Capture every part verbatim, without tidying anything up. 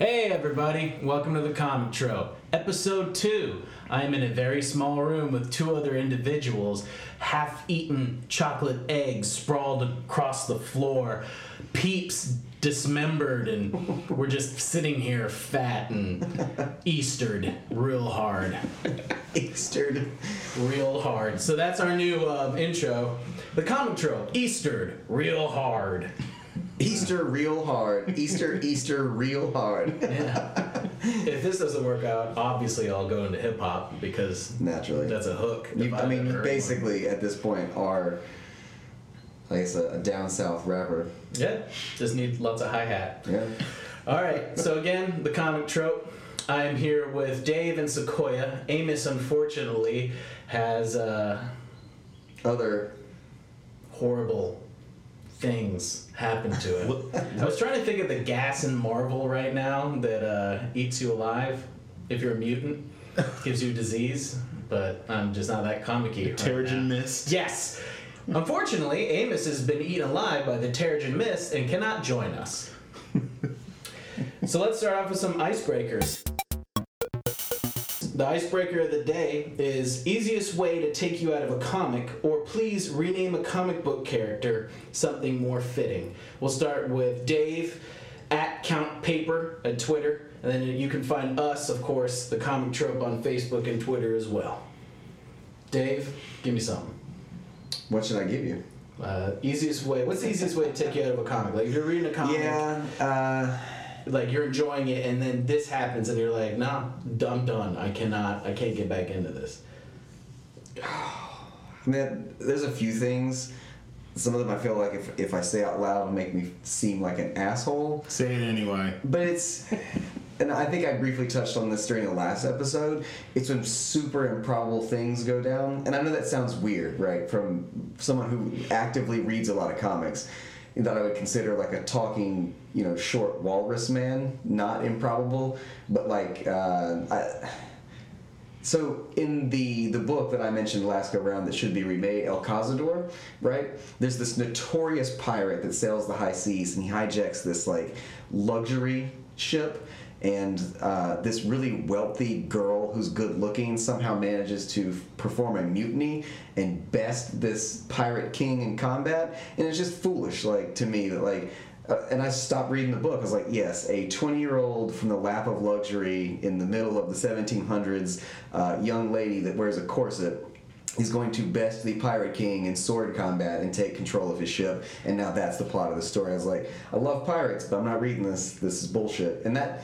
Hey everybody, welcome to the Comic Tro, episode two. I am in a very small room with two other individuals, half-eaten chocolate eggs sprawled across the floor, peeps dismembered, and we're just sitting here fat and Eastered real hard. Eastered real hard. So that's our new uh, intro. The Comic Tro, Eastered real hard. Easter real hard. Easter, Easter real hard. Yeah. If this doesn't work out, obviously I'll go into hip-hop because naturally that's a hook. You, I, I mean, you basically one. At this point are, like I said, a down-south rapper. Yeah. Just need lots of hi-hat. Yeah. All right. So again, the Comic Trope. I am here with Dave and Sequoia. Amos, unfortunately, has uh, other horrible things happen to it. I was trying to think of the gas in Marvel right now that uh, eats you alive if you're a mutant, gives you a disease, but I'm just not that comic-y. The Terrigen Mist. Yes. Unfortunately, Amos has been eaten alive by the Terrigen Mist and cannot join us. So let's start off with some icebreakers. The icebreaker of the day is easiest way to take you out of a comic, or please rename a comic book character something more fitting. We'll start with Dave at Count Paper on Twitter, and then you can find us, of course, the Comic Trope on Facebook and Twitter as well. Dave, give me something. What should I give you? Uh, easiest way. What's the easiest way to take you out of a comic? Like if you're reading a comic. Yeah. Uh... Like you're enjoying it, and then this happens, and you're like, "Nah, I'm done. I cannot. I can't get back into this." Man, there's a few things. Some of them I feel like if if I say out loud, it'll make me seem like an asshole. Say it anyway. But it's, and I think I briefly touched on this during the last episode. It's when super improbable things go down, and I know that sounds weird, right, from someone who actively reads a lot of comics. That I would consider like a talking, you know, short walrus man, not improbable, but like, uh, I, so in the, the book that I mentioned last go round that should be remade, El Cazador, right? There's this notorious pirate that sails the high seas, and he hijacks this like luxury ship, and uh, this really wealthy girl who's good looking somehow manages to f- perform a mutiny and best this pirate king in combat, and it's just foolish, like, to me that like uh, and I stopped reading the book. I was like, yes, a twenty year old from the lap of luxury in the middle of the seventeen hundreds uh, young lady that wears a corset is going to best the pirate king in sword combat and take control of his ship, and now that's the plot of the story. I was like, I love pirates, but I'm not reading this. This is bullshit. And that,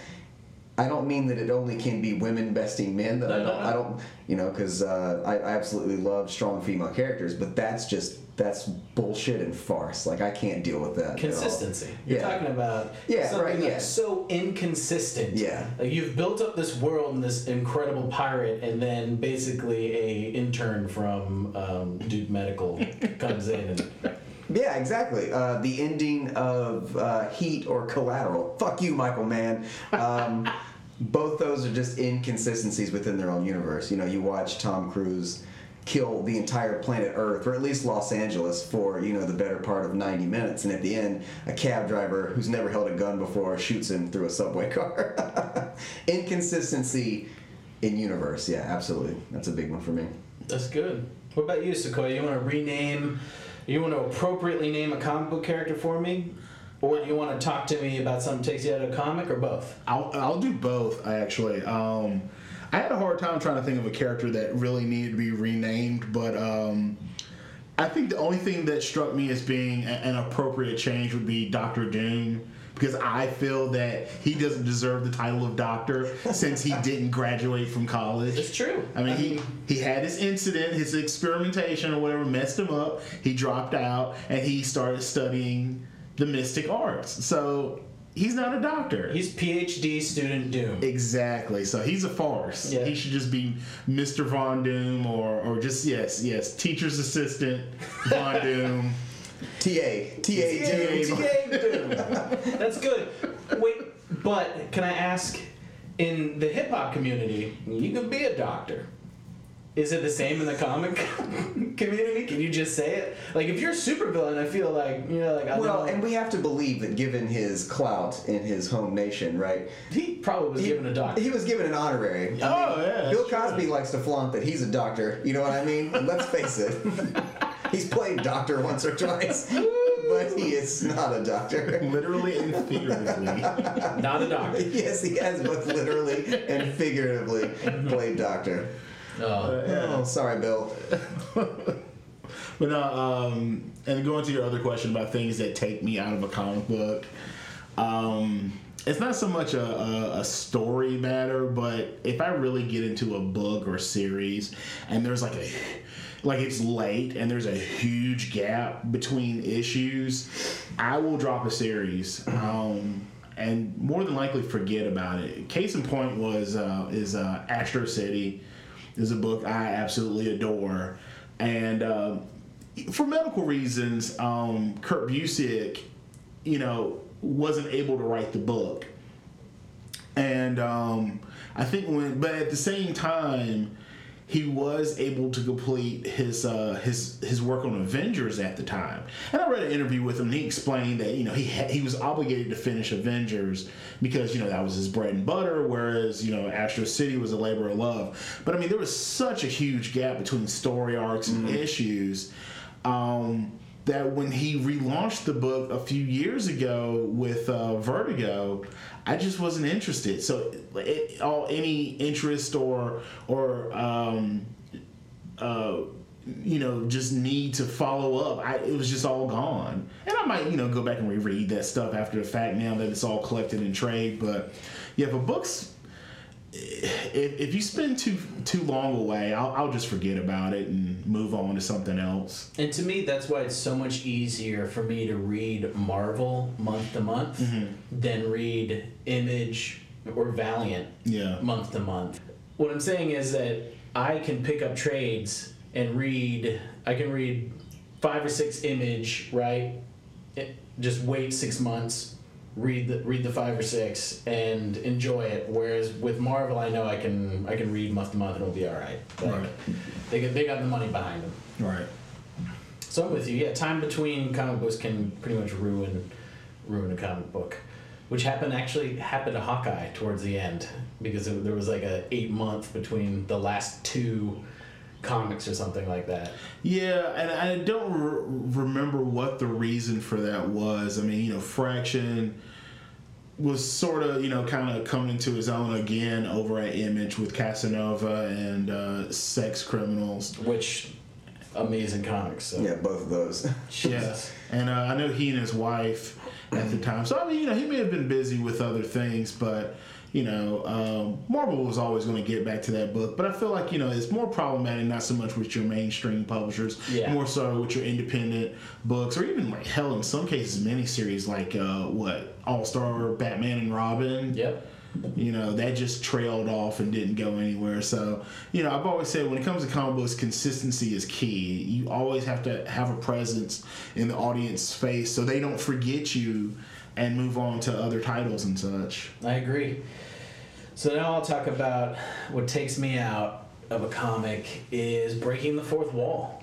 I don't mean that it only can be women besting men. That no, I don't, no, no. I don't, you know, because uh, I, I absolutely love strong female characters, but that's just that's bullshit and farce. Like I can't deal with that. Consistency. You're yeah. talking about yeah, something right, yeah. that's so inconsistent. Yeah. Like you've built up this world and this incredible pirate, and then basically a intern from um, Dude Medical comes in and. Yeah, exactly. Uh, the ending of uh, Heat or Collateral. Fuck you, Michael Mann. Um, both those are just inconsistencies within their own universe. You know, you watch Tom Cruise kill the entire planet Earth, or at least Los Angeles, for, you know, the better part of ninety minutes, and at the end, a cab driver who's never held a gun before shoots him through a subway car. Inconsistency in universe. Yeah, absolutely. That's a big one for me. That's good. What about you, Sequoia? You want to rename... You want to appropriately name a comic book character for me? Or do you want to talk to me about something that takes you out of a comic, or both? I'll, I'll do both, actually. Um, I had a hard time trying to think of a character that really needed to be renamed, but um, I think the only thing that struck me as being a, an appropriate change would be Doctor Doom, because I feel that he doesn't deserve the title of doctor since he didn't graduate from college. It's true. I mean, I mean he, he had his incident, his experimentation or whatever messed him up. He dropped out, and he started studying the mystic arts. So he's not a doctor. He's P H D student Doom. Exactly. So he's a farce. Yeah. He should just be Mister Von Doom, or, or just, yes, yes, teacher's assistant Von Doom. T A T A Doom. T A Doom. That's good. Wait, but can I ask, in the hip-hop community, you can be a doctor. Is it the same in the comic community? Can you just say it? Like, if you're a supervillain, I feel like, you know, like... I well, know. And we have to believe that given his clout in his home nation, right? He probably was he, given a doctor. He was given an honorary. Oh, I mean, yeah. Bill Cosby true. likes to flaunt that he's a doctor. You know what I mean? Let's face it. He's played doctor once or twice. But he is not a doctor. Literally and figuratively. Not a doctor. Yes, he has both literally and figuratively played doctor. Oh, uh, yeah. oh, sorry, Bill. But no, um, and going to your other question about things that take me out of a comic book, um, it's not so much a, a, a story matter, but if I really get into a book or series and there's like a, like it's late and there's a huge gap between issues, I will drop a series. Um, and more than likely forget about it. Case in point was uh, is uh, Astro City. Is a book I absolutely adore. And uh, for medical reasons, um, Kurt Busiek, you know, wasn't able to write the book. And um, I think when, but at the same time, he was able to complete his uh, his his work on Avengers at the time. And I read an interview with him, and he explained that, you know, he ha- he was obligated to finish Avengers because, you know, that was his bread and butter, whereas, you know, Astro City was a labor of love. But, I mean, there was such a huge gap between story arcs and mm-hmm. issues um, that when he relaunched the book a few years ago with uh, Vertigo, I just wasn't interested. So, it, all any interest or or um, uh, you know, just need to follow up, I, it was just all gone. And I might, you know, go back and reread that stuff after the fact now that it's all collected in trade. But yeah, but books, if, if you spend too too long away, I'll, I'll just forget about it and move on to something else. And to me, that's why it's so much easier for me to read Marvel month to month mm-hmm. than read Image or Valiant yeah. month to month. What I'm saying is that I can pick up trades and read, I can read five or six Image, right? It, just wait six months, read the read the five or six, and enjoy it. Whereas with Marvel, I know I can I can read month to month and it'll be all right. But right. They they got the money behind them. Right. So I'm with you. Yeah, time between comic books can pretty much ruin ruin a comic book. Which happened actually happened to Hawkeye towards the end because it, there was like a eight month between the last two comics or something like that. Yeah, and I don't re- remember what the reason for that was. I mean, you know, Fraction was sort of, you know, kind of coming to his own again over at Image with Casanova and uh, Sex Criminals, which. Amazing comics. So. Yeah, both of those. Yeah, and uh, I know he and his wife at the time. So I mean, you know, he may have been busy with other things, but you know, um, Marvel was always going to get back to that book. But I feel like, you know, it's more problematic not so much with your mainstream publishers, yeah. more so with your independent books, or even like hell, in some cases, miniseries like uh, what All-Star Batman and Robin. Yep. You know, that just trailed off and didn't go anywhere. So, you know, I've always said when it comes to comic books, consistency is key. You always have to have a presence in the audience's face so they don't forget you and move on to other titles and such. I agree. So now I'll talk about what takes me out of a comic is breaking the fourth wall.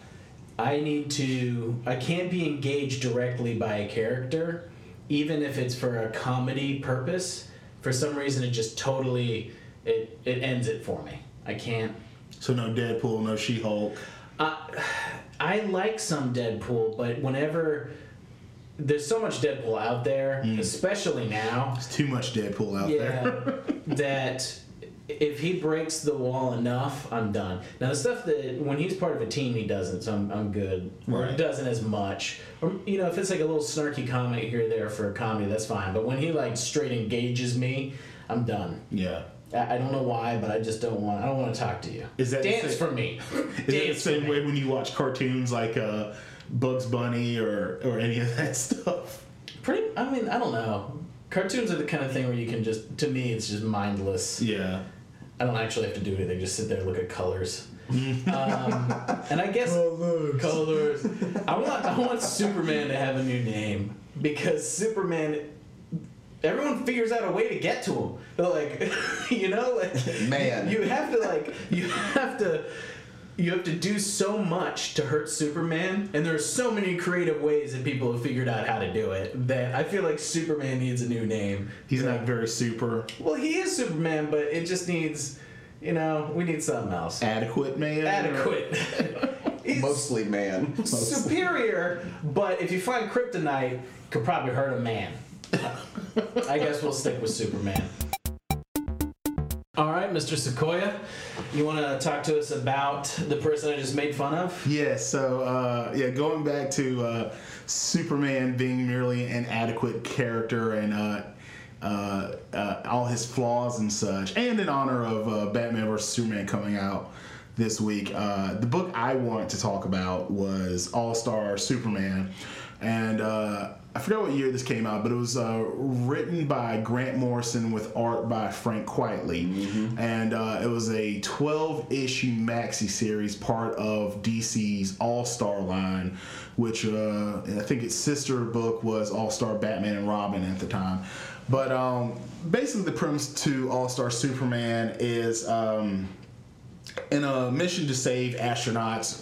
I need to, I can't be engaged directly by a character, even if it's for a comedy purpose. For some reason, it just totally, it, it ends it for me. I can't. So no Deadpool, no She-Hulk? Uh, I like some Deadpool, but whenever, there's so much Deadpool out there, mm. especially now. There's too much Deadpool out yeah, there. That if he breaks the wall enough, I'm done. Now, the stuff that, when he's part of a team, he doesn't, so I'm, I'm good. Right. Or he doesn't as much. Or, you know, if it's like a little snarky comment here or there for a comedy, that's fine. But when he, like, straight engages me, I'm done. Yeah. I, I don't know why, but I just don't want I don't want to talk to you. Is that Dance for me. Is Dance that the same way when you watch cartoons like uh, Bugs Bunny or, or any of that stuff? Pretty, I mean, I don't know. Cartoons are the kind of thing where you can just, to me, it's just mindless. Yeah. I don't actually have to do anything. Just sit there and look at colors. um, and I guess colors. colors. I want I want Superman to have a new name because Superman. Everyone figures out a way to get to him. They're like, you know, like man. You have to like you have to you have to do so much to hurt Superman, and there are so many creative ways that people have figured out how to do it that I feel like Superman needs a new name. He's not very super. Well, he is Superman, but it just needs, you know, we need something else. Adequate man? Adequate. Mostly man. Mostly. Superior, but if you find kryptonite, could probably hurt a man. I guess we'll stick with Superman. All right, Mister Sequoia, you want to talk to us about the person I just made fun of? Yeah, so, uh, yeah, going back to uh, Superman being merely an adequate character and uh, uh, uh, all his flaws and such, and in honor of uh, Batman versus. Superman coming out this week, uh, the book I wanted to talk about was All-Star Superman, and uh, I forgot what year this came out, but it was uh, written by Grant Morrison with art by Frank Quitely. Mm-hmm. And uh, it was a twelve-issue maxi series, part of D C's All-Star line, which uh, I think its sister book was All-Star Batman and Robin at the time. But um, basically the premise to All-Star Superman is um, in a mission to save astronauts,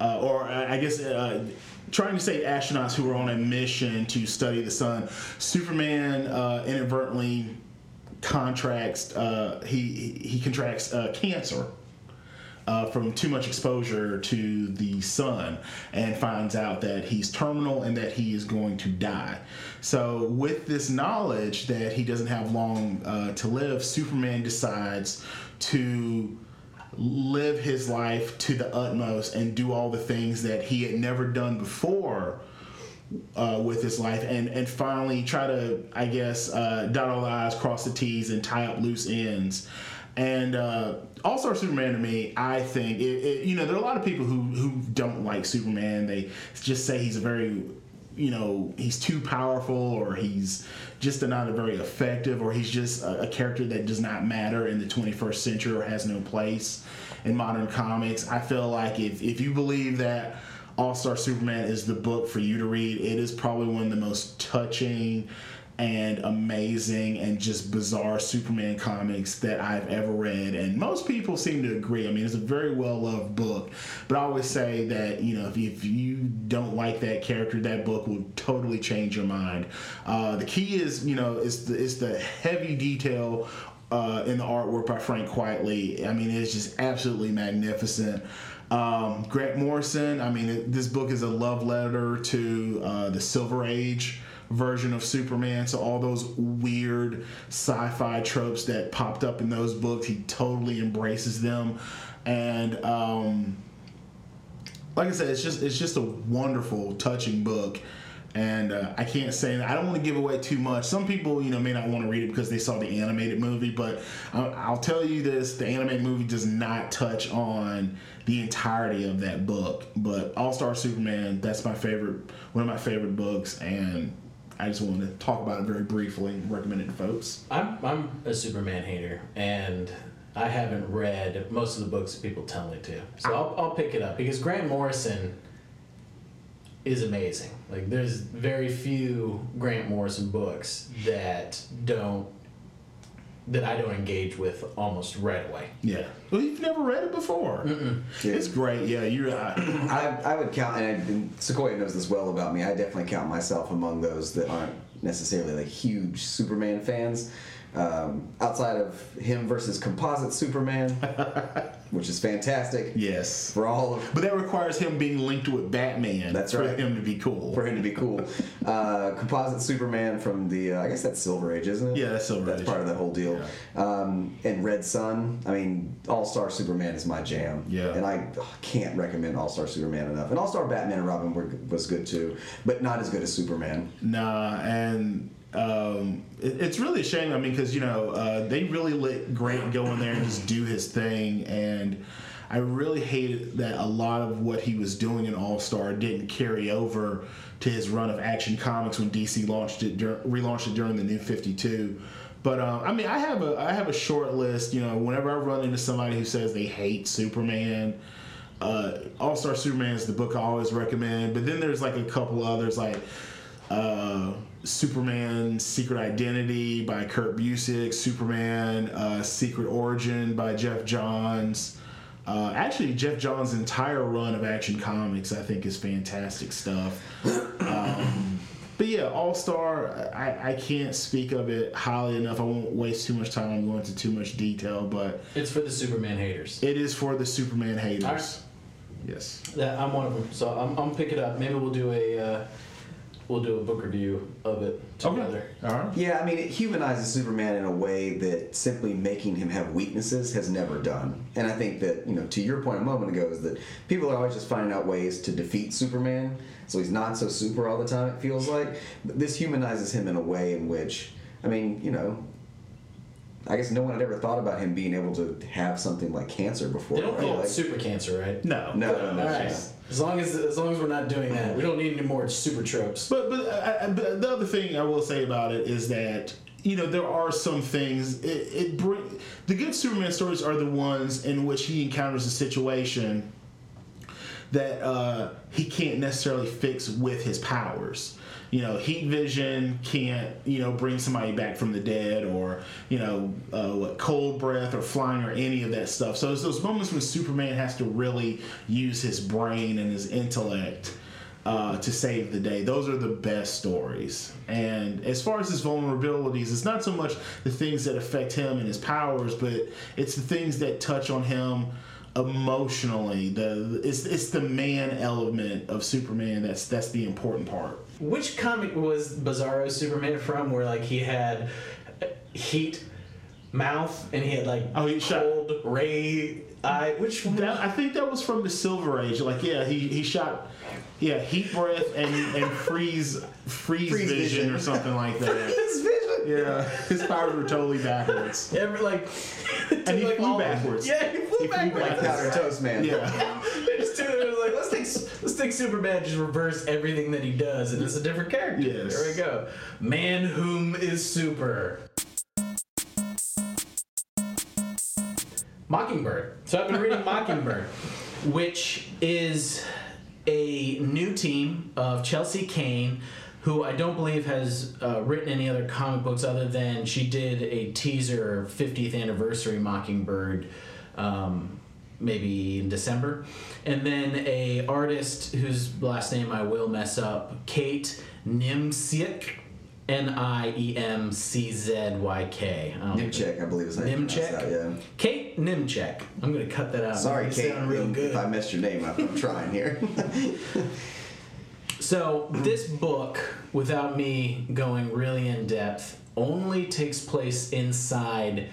uh, or I guess... Uh, trying to save astronauts who were on a mission to study the sun, Superman uh, inadvertently contracts uh, he he contracts uh, cancer uh, from too much exposure to the sun, and finds out that he's terminal and that he is going to die. So, with this knowledge that he doesn't have long uh, to live, Superman decides to live his life to the utmost and do all the things that he had never done before uh, with his life, and, and finally try to, I guess, uh, dot all the I's, cross the T's, and tie up loose ends. And uh, All-Star Superman, to me, I think, it, it, you know, there are a lot of people who, who don't like Superman. They just say he's a very... you know, he's too powerful, or he's just not a very effective, or he's just a, a character that does not matter in the twenty-first century or has no place in modern comics. I feel like if, if you believe that All-Star Superman is the book for you to read, it is probably one of the most touching and amazing and just bizarre Superman comics that I've ever read, and most people seem to agree. I mean, it's a very well-loved book, but I always say that, you know, if, if you don't like that character, that book will totally change your mind. Uh, the key is, you know, it's the, it's the heavy detail uh, in the artwork by Frank Quitely. I mean, it's just absolutely magnificent. Um, Grant Morrison, I mean, it, this book is a love letter to uh, the Silver Age version of Superman, so all those weird sci-fi tropes that popped up in those books, he totally embraces them. And um, like I said, it's just it's just a wonderful, touching book. And uh, I can't say that. I don't want to give away too much. Some people, you know, may not want to read it because they saw the animated movie, but I'll, I'll tell you this: the animated movie does not touch on the entirety of that book. But All-Star Superman, that's my favorite, one of my favorite books, and I just wanted to talk about it very briefly and recommend it to folks. I'm I'm a Superman hater, and I haven't read most of the books that people tell me to. So I'll, I'll pick it up, because Grant Morrison is amazing. Like, there's very few Grant Morrison books that don't that I don't engage with almost right away. Yeah. Well, you've never read it before. Mm-mm. Yeah. It's great. Yeah, you're right. I, I would count, and, I, and Sequoia knows this well about me, I definitely count myself among those that aren't necessarily like huge Superman fans. Um, outside of him versus Composite Superman, which is fantastic. Yes. For all of, but that requires him being linked with Batman. That's right. For him to be cool. For him to be cool. uh, Composite Superman from the, uh, I guess that's Silver Age, isn't it? Yeah, that's Silver Age. That's part of that whole deal. Yeah. Um, and Red Sun. I mean, All-Star Superman is my jam. Yeah. And I can't recommend All-Star Superman enough. And All-Star Batman and Robin were, was good too, but not as good as Superman. Nah, and... Um, it, it's really a shame. I mean, because, you know, uh, they really let Grant go in there and just do his thing, and I really hated that a lot of what he was doing in All-Star didn't carry over to his run of Action Comics when D C launched it, dur- relaunched it during the New fifty-two. But um, I mean, I have a I have a short list. You know, whenever I run into somebody who says they hate Superman, uh, All-Star Superman is the book I always recommend. But then there's like a couple others, like Uh, Superman Secret Identity by Kurt Busiek, Superman uh, Secret Origin by Jeff Johns, Uh, actually, Jeff Johns' entire run of Action Comics, I think, is fantastic stuff. Um, but yeah, All-Star, I, I can't speak of it highly enough. I won't waste too much time on going into too much detail, but... It's for the Superman haters. It is for the Superman haters. All right. Yes. Yeah, I'm one of them, so I'm, I'm picking up. Maybe we'll do a... Uh, We'll do a book review of it together. Okay. All right. Yeah, I mean, it humanizes Superman in a way that simply making him have weaknesses has never done. And I think that, you know, to your point a moment ago, is that people are always just finding out ways to defeat Superman, so he's not so super all the time, it feels like. But this humanizes him in a way in which, I mean, you know, I guess no one had ever thought about him being able to have something like cancer before. They don't call right? it like, super cancer, right? No. No. no, no all right. Just, As long as as long as we're not doing that, we don't need any more super tropes. But but, I, but the other thing I will say about it is that, you know, there are some things it, it bring, the good Superman stories are the ones in which he encounters a situation that uh, he can't necessarily fix with his powers. You know, heat vision can't, you know, bring somebody back from the dead, or, you know, uh, what, cold breath or flying or any of that stuff. So it's those moments when Superman has to really use his brain and his intellect uh, to save the day. Those are the best stories. And as far as his vulnerabilities, it's not so much the things that affect him and his powers, but it's the things that touch on him emotionally. The it's it's the man element of Superman that's that's the important part. Which comic was Bizarro Superman from, where like he had heat mouth and he had like oh, he cold shot. ray eye? Which that, I think that was from the Silver Age. Like yeah, he he shot yeah heat breath and and freeze freeze, freeze vision, vision or something like that. Freeze vision. Yeah, his powers were totally backwards. Yeah, but like and he like flew backwards. Yeah, he flew he backwards. Like Powder Toast Man. Yeah. Let's take let's take Superman, just reverse everything that he does, and it's a different character. Yes. There we go. Man whom is super. Mockingbird. So I've been reading Mockingbird, which is a new team of Chelsea Kane, who I don't believe has uh, written any other comic books other than she did a teaser fiftieth anniversary Mockingbird. Um, maybe in December, and then a artist whose last name I will mess up, Kate Niemczyk, N I E M C Z Y K. Niemczyk, I believe is how you pronounce that, yeah. Kate Niemczyk. I'm going to cut that out. Sorry, Kate, real good. If I messed your name up, I'm trying here. So this book, without me going really in depth, only takes place inside a S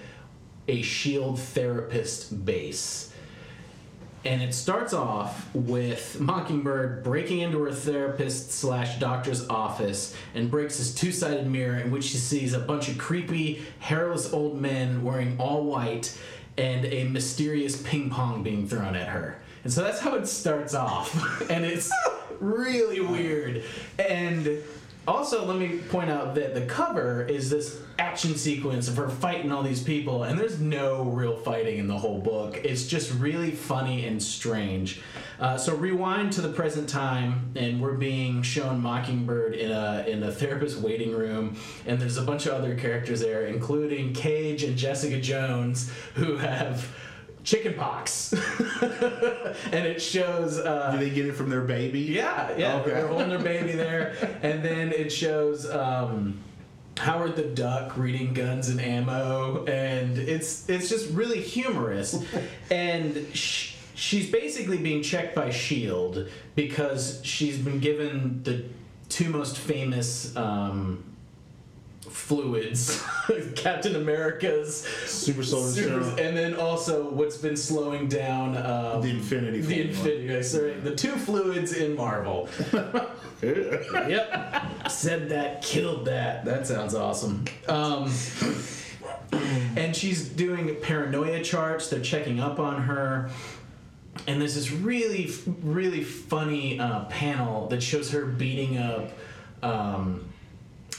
H I E L D therapist base. And it starts off with Mockingbird breaking into her therapist slash doctor's office and breaks his two-sided mirror, in which she sees a bunch of creepy, hairless old men wearing all white and a mysterious ping pong being thrown at her. And so that's how it starts off. And it's really weird. And also, let me point out that the cover is this action sequence of her fighting all these people, and there's no real fighting in the whole book. It's just really funny and strange. Uh, so rewind to the present time, and we're being shown Mockingbird in a in a therapist waiting room, and there's a bunch of other characters there, including Cage and Jessica Jones, who have chicken pox. And it shows... Uh, do they get it from their baby? Yeah, yeah. Okay. They're holding their baby there. And then it shows um, Howard the Duck reading Guns and Ammo. And it's it's just really humorous. And sh- she's basically being checked by S H I E L D because she's been given the two most famous... Um, fluids, Captain America's Super Soldier Serum, and then also what's been slowing down um, the Infinity the Infinity yeah, sorry, the two fluids in Marvel. Yep, said that, killed that. That sounds awesome. Um, and she's doing paranoia charts. They're checking up on her. And there's this really, really funny uh, panel that shows her beating up. Um,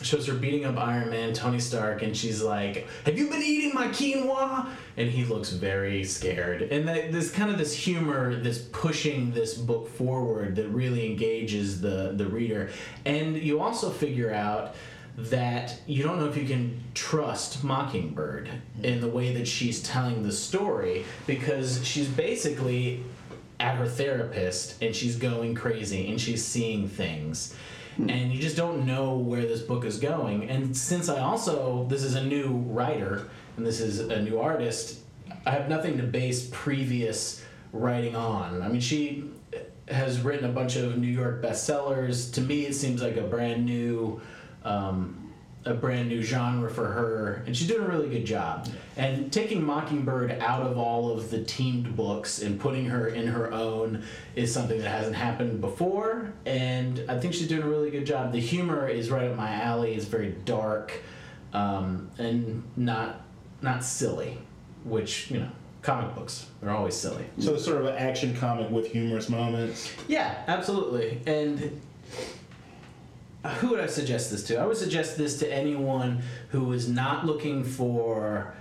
Shows her beating up Iron Man, Tony Stark, and she's like, "Have you been eating my quinoa?" And he looks very scared. And that, there's kind of this humor, this pushing this book forward that really engages the the reader. And you also figure out that you don't know if you can trust Mockingbird in the way that she's telling the story, because she's basically at her therapist and she's going crazy and she's seeing things. And you just don't know where this book is going. And since I also, this is a new writer and this is a new artist, I have nothing to base previous writing on. I mean, she has written a bunch of New York bestsellers. To me, it seems like a brand new, um, a brand new genre for her, and she's doing a really good job. And taking Mockingbird out of all of the teamed books and putting her in her own is something that hasn't happened before, and I think she's doing a really good job. The humor is right up my alley. It's very dark, um, and not not silly, which, you know, comic books are always silly. So it's sort of an action comic with humorous moments. Yeah, absolutely. And who would I suggest this to? I would suggest this to anyone who is not looking for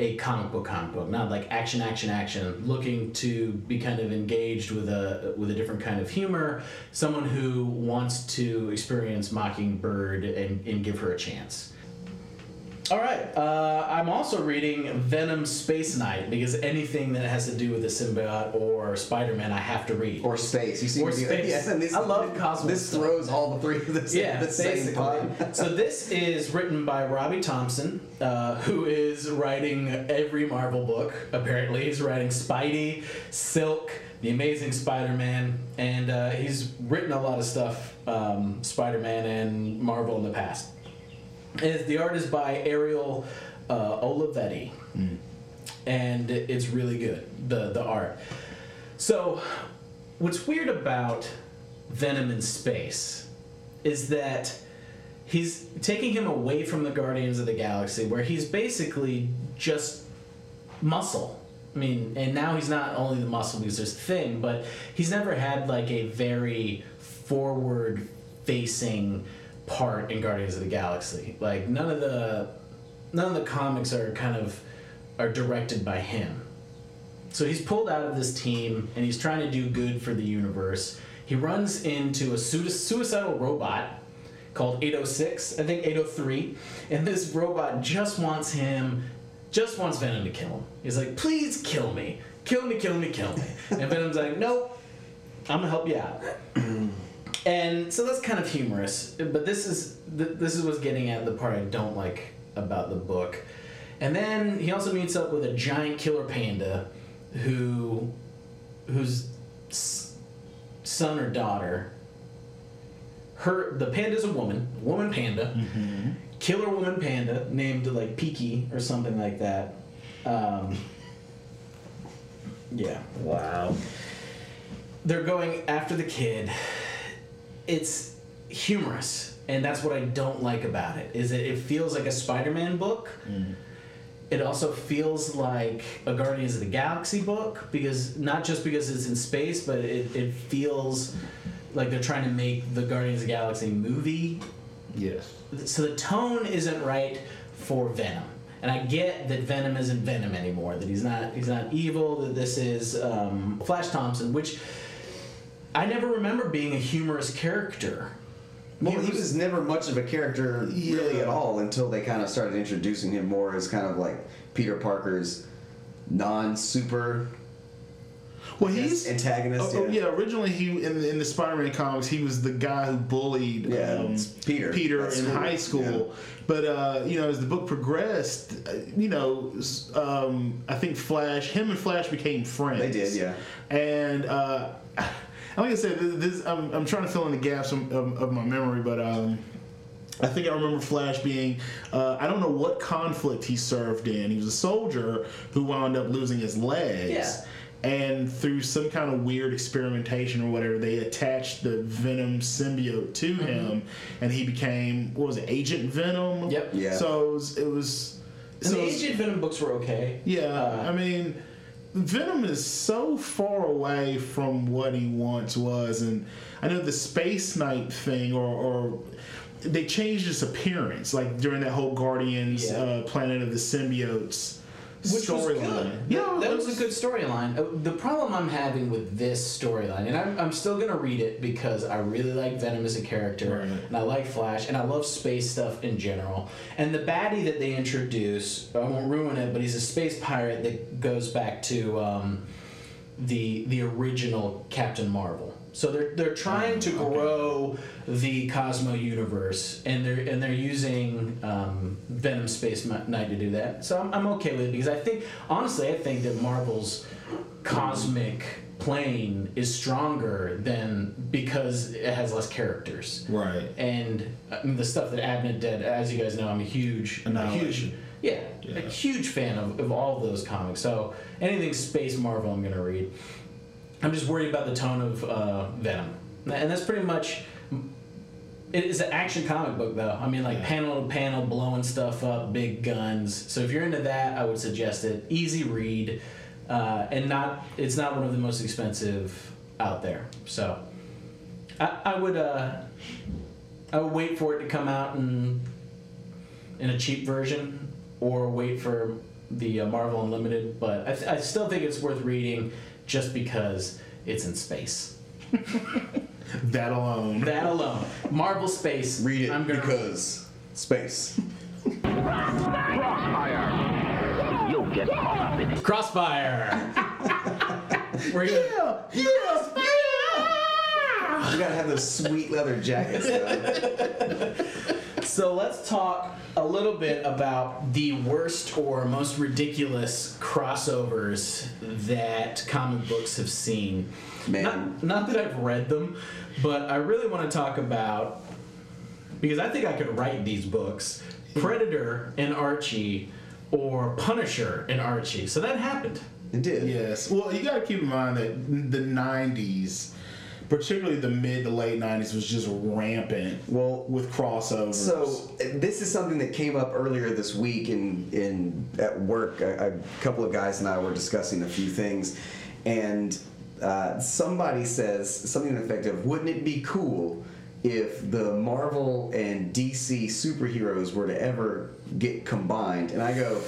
a comic book comic book, not like action, action, action, looking to be kind of engaged with a with a different kind of humor, someone who wants to experience Mockingbird and, and give her a chance. All right, uh, I'm also reading Venom Space Knight, because anything that has to do with a symbiote or Spider-Man, I have to read. Or space. You see, or space. Yes, and this, I love Cosmo. This stuff. Throws all the three of this yeah, the same time. So this is written by Robbie Thompson, uh, who is writing every Marvel book, apparently. He's writing Spidey, Silk, The Amazing Spider-Man, and uh, he's written a lot of stuff, um, Spider-Man and Marvel in the past. Is the art is by Ariel uh, Olivetti, mm. and it's really good, the the art. So, what's weird about Venom in Space is that he's taking him away from the Guardians of the Galaxy, where he's basically just muscle. I mean, and now he's not only the muscle user's thing, but he's never had like a very forward-facing part in Guardians of the Galaxy. Like none of the none of the comics are kind of are directed by him. So he's pulled out of this team and he's trying to do good for the universe. He runs into a suicidal robot called eight oh six, I think eight oh three, and this robot just wants him, just wants Venom to kill him. He's like, please kill me. Kill me, kill me, kill me. And Venom's like, nope, I'm gonna help you out. And so that's kind of humorous, but this is th- this is what's getting at the part I don't like about the book. And then he also meets up with a giant killer panda, who, whose son or daughter, her the panda's a woman, woman panda, mm-hmm. killer woman panda named like Peaky or something like that. Um, yeah. Wow. They're going after the kid. It's humorous, and that's what I don't like about it, is that it feels like a Spider-Man book. Mm. It also feels like a Guardians of the Galaxy book, because not just because it's in space, but it, it feels like they're trying to make the Guardians of the Galaxy movie. Yes. So the tone isn't right for Venom. And I get that Venom isn't Venom anymore, that he's not he's not evil, that this is um, Flash Thompson, which... I never remember being a humorous character. Well, he was, he was never much of a character, yeah. really, at all, until they kind of started introducing him more as kind of like Peter Parker's non-super well, he's, antagonist. Oh, yeah. yeah, originally he in, in the Spider-Man comics, he was the guy who bullied yeah, um, Peter, Peter in true. high school. Yeah. But, uh, you know, as the book progressed, you know, um, I think Flash, him and Flash became friends. They did, yeah. And... Uh, like I said, this, I'm, I'm trying to fill in the gaps of, of, of my memory, but um, I think I remember Flash being, uh, I don't know what conflict he served in. He was a soldier who wound up losing his legs. Yeah. And through some kind of weird experimentation or whatever, they attached the Venom symbiote to mm-hmm. him, and he became, what was it, Agent Venom? Yep. Yeah. So it was... It was and so the Agent it was, Venom books were okay. Yeah, uh, I mean... Venom is so far away from what he once was, and I know the Space Knight thing, or, or they changed his appearance, like during that whole Guardians yeah. uh, Planet of the Symbiotes storyline. Yeah, that was a good storyline. The problem I'm having with this storyline, and I'm, I'm still going to read it because I really like Venom as a character, right. and I like Flash, and I love space stuff in general. And the baddie that they introduce, I won't ruin it, but he's a space pirate that goes back to um, the the original Captain Marvel. So they're they're trying um, to grow okay. the Cosmo universe, and they're and they're using um, Venom Space Knight to do that. So I'm, I'm okay with it because I think honestly I think that Marvel's cosmic plane is stronger than because it has less characters. Right. And I mean, the stuff that Abnett did, as you guys know, I'm a huge Annihilation. A huge, yeah, yeah, a huge fan of of all of those comics. So anything Space Marvel, I'm gonna read. I'm just worried about the tone of uh, Venom. And that's pretty much... It is an action comic book, though. I mean, like, yeah. panel to panel, blowing stuff up, big guns. So if you're into that, I would suggest it. Easy read. Uh, and not it's not one of the most expensive out there. So I, I would uh, I would wait for it to come out in, in a cheap version or wait for the uh, Marvel Unlimited. But I, th- I still think it's worth reading. Just because it's in space. That alone. That alone. Marvel space. Read it I'm gonna because read. Space. Crossfire. You'll get caught up in it. Crossfire. We're gonna... Yeah. Yeah. Yeah. You gotta have those sweet leather jackets. So let's talk a little bit about the worst or most ridiculous crossovers that comic books have seen. Man. Not, not that I've read them, but I really want to talk about, because I think I could write these books, Predator and Archie or Punisher and Archie. So that happened. It did. Yes. Well, you got to keep in mind that the nineties... particularly the mid to late nineties was just rampant. Well, with crossovers. So this is something that came up earlier this week in in at work. A, a couple of guys and I were discussing a few things, and uh, somebody says something to the effect of, "Wouldn't it be cool if the Marvel and D C superheroes were to ever get combined?" And I go,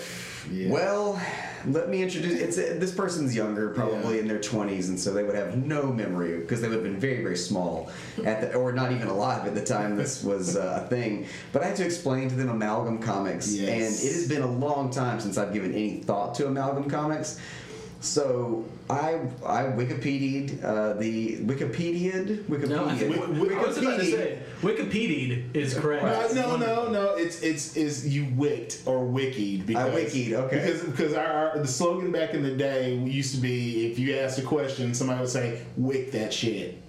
yeah. "Well." Let me introduce... It's a, this person's younger, probably yeah. in their twenties, and so they would have no memory because they would have been very, very small, at the, or not even alive at the time this was uh, a thing. But I had to explain to them Amalgam Comics, yes. and it has been a long time since I've given any thought to Amalgam Comics. So I I Wikipedia'd uh, the Wikipedia'd Wikipedia'd no, Wikipedia'd. I was about to say Wikipedia'd is correct. Right. No, no, no, no. It's it's is you wicked or wikied because I wikied okay because because our, our the slogan back in the day used to be if you asked a question somebody would say wick that shit.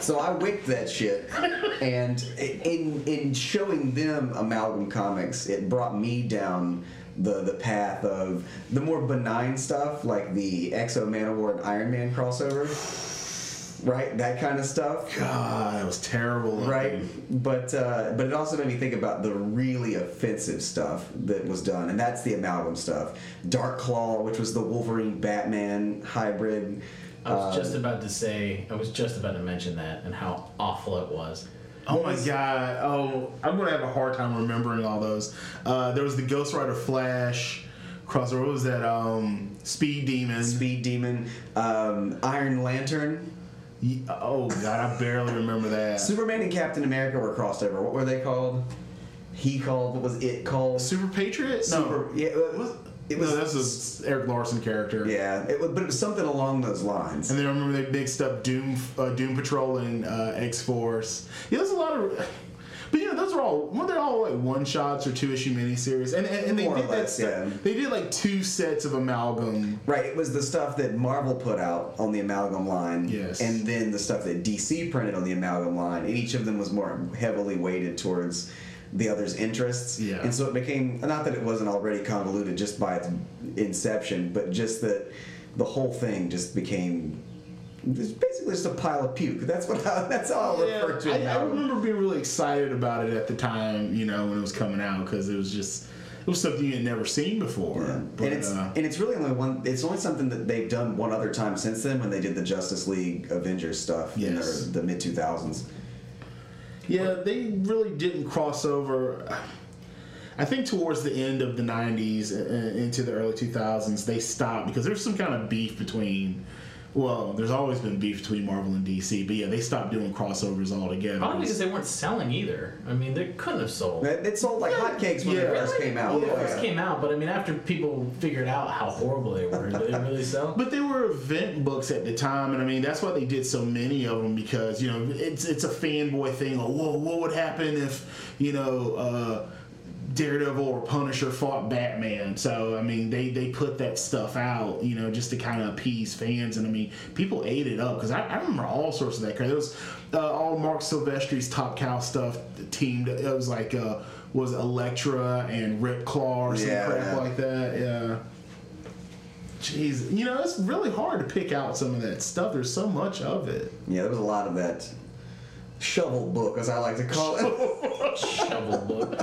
So I wicked that shit, and in in showing them Amalgam Comics, it brought me down the the path of the more benign stuff, like the X O Man-O-War and Iron Man crossover, right? That kind of stuff. God, that was terrible. Right, looking. but uh, but it also made me think about the really offensive stuff that was done, and that's the Amalgam stuff. Dark Claw, which was the Wolverine Batman hybrid. I was um, just about to say. I was just about to mention that and how awful it was. Oh my god! Oh, I'm gonna have a hard time remembering all those. Uh, there was the Ghost Rider Flash crossover. What was that? Um, Speed Demon. Speed Demon. Um, Iron Lantern. Yeah, oh god, I barely remember that. Superman and Captain America were crossed over. What were they called? He called. What was it called? Super Patriots. No. Super, yeah. It was, It was, no, that's an Eric Larson character. Yeah, it was, but it was something along those lines. And then I remember they mixed up Doom, uh, Doom Patrol and uh, X-Force. Yeah, there's a lot of... But, you know, those are all... Well, they're all, like, one-shots or two-issue miniseries. And, and, and they More did less, that stuff. Yeah. They did, like, two sets of Amalgam. Right, it was the stuff that Marvel put out on the Amalgam line. Yes. And then the stuff that D C printed on the Amalgam line. And each of them was more heavily weighted towards... the other's interests, yeah. and so it became, not that it wasn't already convoluted just by its inception, but just that the whole thing just became it's basically just a pile of puke. That's what I, that's all I yeah, refer to. I, now. I remember being really excited about it at the time, you know, when it was coming out because it was just it was something you had never seen before. Yeah. But, and it's uh, and it's really only one. It's only something that they've done one other time since then when they did the Justice League Avengers stuff yes. in the, the mid two thousands. Yeah, they really didn't cross over. I think towards the end of the nineties uh, into the early two thousands, they stopped because there's some kind of beef between... Well, there's always been beef between Marvel and D C, but yeah, they stopped doing crossovers altogether. Probably because they weren't selling either. I mean, they couldn't have sold. It sold like yeah. hotcakes when yeah. it first came out. Yeah. When it first came out, but I mean, after people figured out how horrible they were, did they really sell? But they were event books at the time, and I mean, that's why they did so many of them, because, you know, it's it's a fanboy thing. Like, whoa, what would happen if, you know... Uh, Daredevil or Punisher fought Batman. So, I mean, they, they put that stuff out, you know, just to kind of appease fans. And, I mean, people ate it up because I, I remember all sorts of that. There was uh, all Mark Silvestri's Top Cow stuff teamed. It was like, uh, was Elektra and Rip Claw or some yeah, crap yeah. like that. Yeah. Jeez. You know, it's really hard to pick out some of that stuff. There's so much of it. Yeah, there was a lot of that. Shovel book, as I like to call it. Shovel book.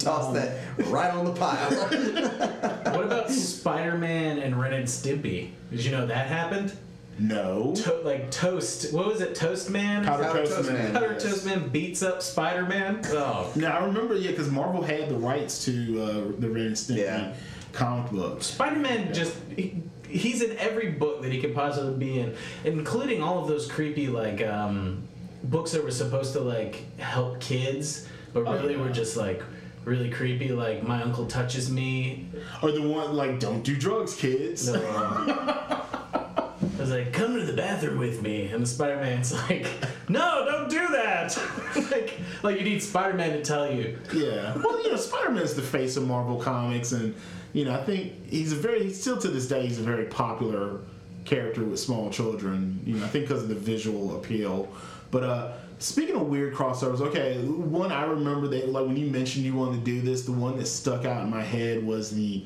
Toss um, that right on the pile. What about Spider-Man and Ren and Stimpy? Did you know that happened? No. To- like Toast. What was it? Toast Man? Powder Toast, Toast Man. Powder yes. Toast Man beats up Spider-Man? Oh. No, I remember, yeah, because Marvel had the rights to uh, the Ren and Stimpy yeah. comic book. Spider-Man yeah. just... He, he's in every book that he could possibly be in, including all of those creepy, like... um books that were supposed to, like, help kids, but really oh, yeah. were just, like, really creepy, like, My Uncle Touches Me. Or the one, like, Don't Do Drugs, Kids. No, um, I was like, come to the bathroom with me. And the Spider-Man's like, no, don't do that. like, like, you need Spider-Man to tell you. Yeah. Well, you know, Spider-Man's the face of Marvel Comics, and, you know, I think he's a very, still to this day, he's a very popular character with small children, you know, I think because of the visual appeal. But uh, speaking of weird crossovers, okay, one I remember that, like, when you mentioned you wanted to do this, the one that stuck out in my head was the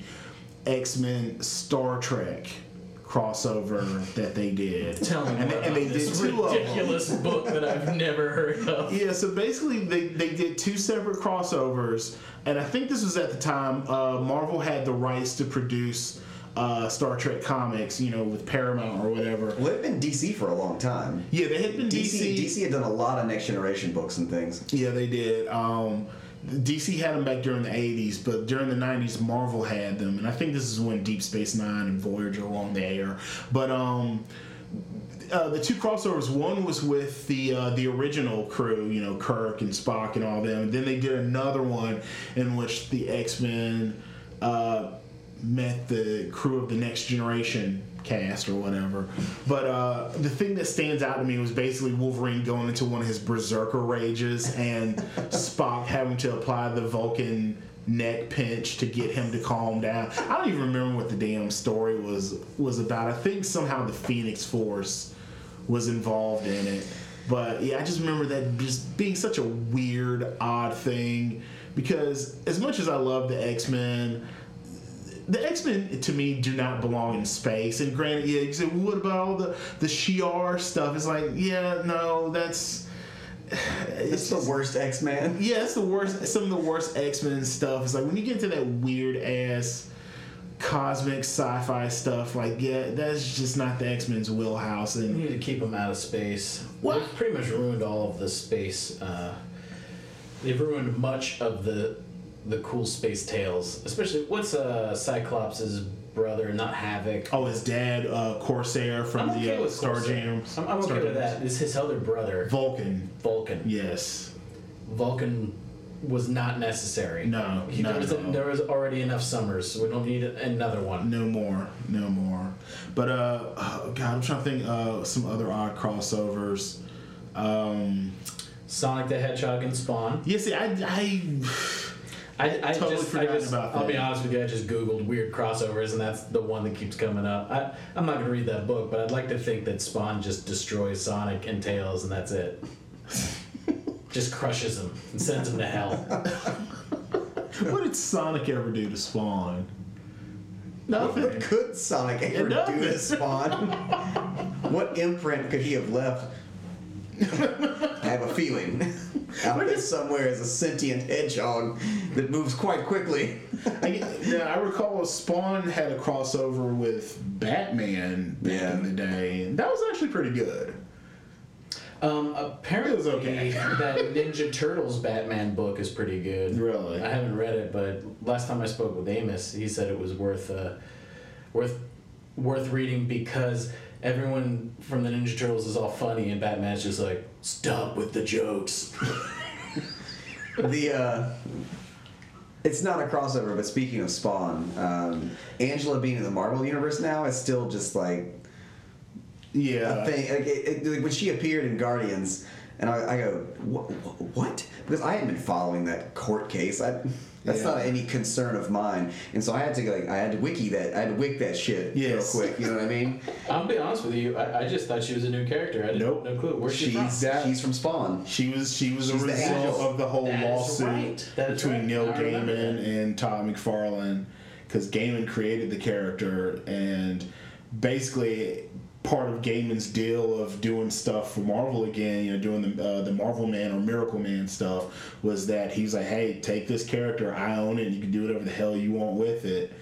X-Men Star Trek crossover that they did. Tell me and, they, and they did two of them. Ridiculous book that I've never heard of. Yeah, so basically they, they did two separate crossovers, and I think this was at the time uh, Marvel had the rights to produce... Uh, Star Trek comics, you know, with Paramount or whatever. Well, they've been D C for a long time. Yeah, they had been D C. D C had done a lot of Next Generation books and things. Yeah, they did. Um, D C had them back during the eighties, but during the nineties, Marvel had them. And I think this is when Deep Space Nine and Voyager were on the air. But um, uh, the two crossovers, one was with the uh, the original crew, you know, Kirk and Spock and all them. And then they did another one in which the X-Men... Uh, met the crew of the Next Generation cast or whatever. But uh, the thing that stands out to me was basically Wolverine going into one of his berserker rages and Spock having to apply the Vulcan neck pinch to get him to calm down. I don't even remember what the damn story was was about. I think somehow the Phoenix Force was involved in it. But yeah, I just remember that just being such a weird, odd thing because as much as I love the X-Men, the X-Men, to me, do not belong in space. And granted, yeah, you say, what about all the, the Shi'ar stuff? It's like, yeah, no, that's... It's, it's just, the worst X-Men. Yeah, it's the worst. Some of the worst X-Men stuff. It's like, when you get into that weird-ass cosmic sci-fi stuff, like, yeah, that's just not the X-Men's wheelhouse. And we need to keep them out of space. What? They've pretty much ruined all of the space. Uh, they've ruined much of the... the cool space tales, especially what's uh, Cyclops' brother, not Havoc. Oh, his dad, uh, Corsair from okay the uh, Star Jams. I'm, I'm okay Star with Jams. That. It's his other brother, Vulcan. Vulcan. Yes. Vulcan was not necessary. No, he, not there, was a, there was already enough summers, so we don't need another one. No more, no more. But uh, oh God, I'm trying to think uh, some other odd crossovers. Um, Sonic the Hedgehog and Spawn. Yeah, see, I. I I, I totally just, forgotten I just, about that. I'll be honest with you, I just Googled weird crossovers, and that's the one that keeps coming up. I, I'm not going to read that book, but I'd like to think that Spawn just destroys Sonic and Tails, and that's it. Just crushes him and sends him to hell. What did Sonic ever do to Spawn? Nothing. What could Sonic ever do to Spawn? What imprint could he have left? I have a feeling out there somewhere is a sentient hedgehog that moves quite quickly. I, now, I recall Spawn had a crossover with Batman back yeah. in the day. That was actually pretty good. Um, apparently, it was okay. That Ninja Turtles Batman book is pretty good. Really, I haven't read it, but last time I spoke with Amos, he said it was worth uh, worth worth reading because everyone from the Ninja Turtles is all funny, and Batman's just like, stop with the jokes. the uh, it's not a crossover, but speaking of Spawn, um, Angela being in the Marvel universe now is still just like. Yeah, thing. Like, it, it, like when she appeared in Guardians, and I, I go, what, what? Because I hadn't been following that court case. I, that's yeah. not any concern of mine, and so I had to like I had to wiki that I had to wick that shit yes. real quick. You know what I mean? I'll be honest with you. I, I just thought she was a new character. I had nope. no clue. Where's she from? She's from Spawn. She was she was she's a result of the whole that lawsuit right. between right. Neil Gaiman and Todd McFarlane, because Gaiman created the character and basically. Part of Gaiman's deal of doing stuff for Marvel again, you know, doing the uh, the Marvel Man or Miracle Man stuff, was that he's like, hey, take this character, I own it, and you can do whatever the hell you want with it.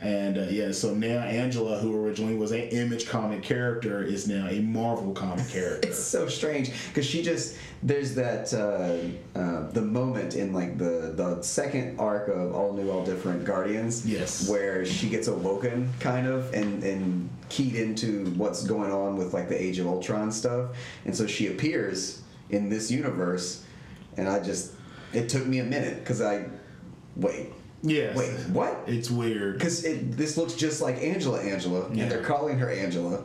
And uh, yeah, so now Angela, who originally was an Image comic character, is now a Marvel comic character. It's so strange because she just there's that uh, uh, the moment in like the, the second arc of All New, All Different Guardians, yes, where she gets awoken kind of and and keyed into what's going on with like the Age of Ultron stuff, and so she appears in this universe, and I just it took me a minute because I wait. Yeah. Wait, what? It's weird. Because it, this looks just like Angela Angela, yeah. and they're calling her Angela.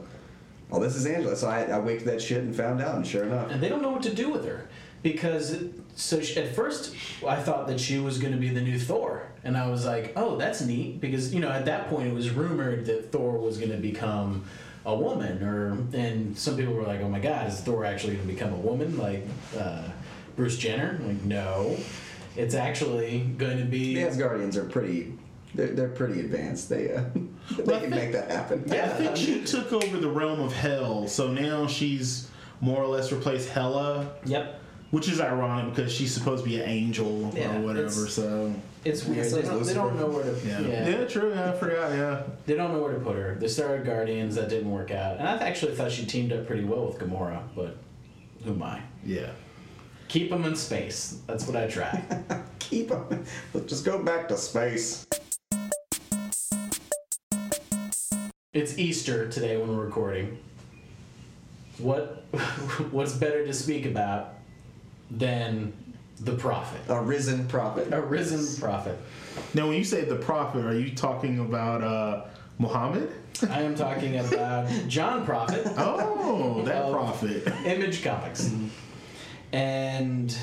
Oh, this is Angela. So I, I waked that shit and found out, and sure enough. And they don't know what to do with her. Because, it, so she, at first, I thought that she was going to be the new Thor. And I was like, oh, that's neat. Because, you know, at that point, it was rumored that Thor was going to become a woman. or And some people were like, oh my God, is Thor actually going to become a woman? Like uh, Bruce Jenner? Like, no. It's actually going to be. The Asgardians are pretty. They're, they're pretty advanced. They uh, they well, can think, make that happen. Yeah, I think she took over the realm of hell, so now she's more or less replaced Hela. Yep. Which is ironic because she's supposed to be an angel yeah, or whatever. It's, so it's weird. It's like they, don't, they don't know where to. Yeah. Yeah. yeah, true. I forgot. Yeah. They don't know where to put her. They started Guardians. That didn't work out, and I actually thought she teamed up pretty well with Gamora, but who am I? Yeah. Keep them in space. That's what I try. Keep them. Let's just go back to space. It's Easter today when we're recording. What what's better to speak about than the prophet? A risen prophet. A risen yes. prophet. Now, when you say the prophet, are you talking about uh, Muhammad? I am talking about John Prophet. Oh, that prophet. Image Comics. Mm-hmm. And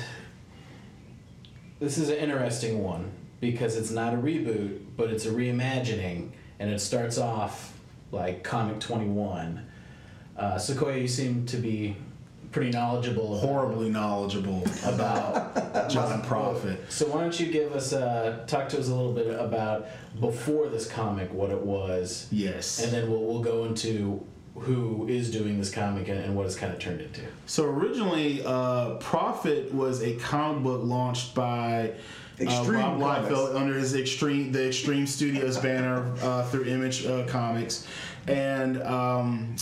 this is an interesting one because it's not a reboot, but it's a reimagining, and it starts off like Comic twenty-one. Uh, Sequoia, you seem to be pretty knowledgeable. Horribly knowledgeable about John Prophet. So why don't you give us, uh, talk to us a little bit about before this comic, what it was. Yes. And then we'll, we'll go into who is doing this comic and what it's kind of turned into. So originally, uh, Prophet was a comic book launched by uh, Rob Liefeld under his Extreme, the Extreme Studios banner uh, through Image uh, Comics, and um,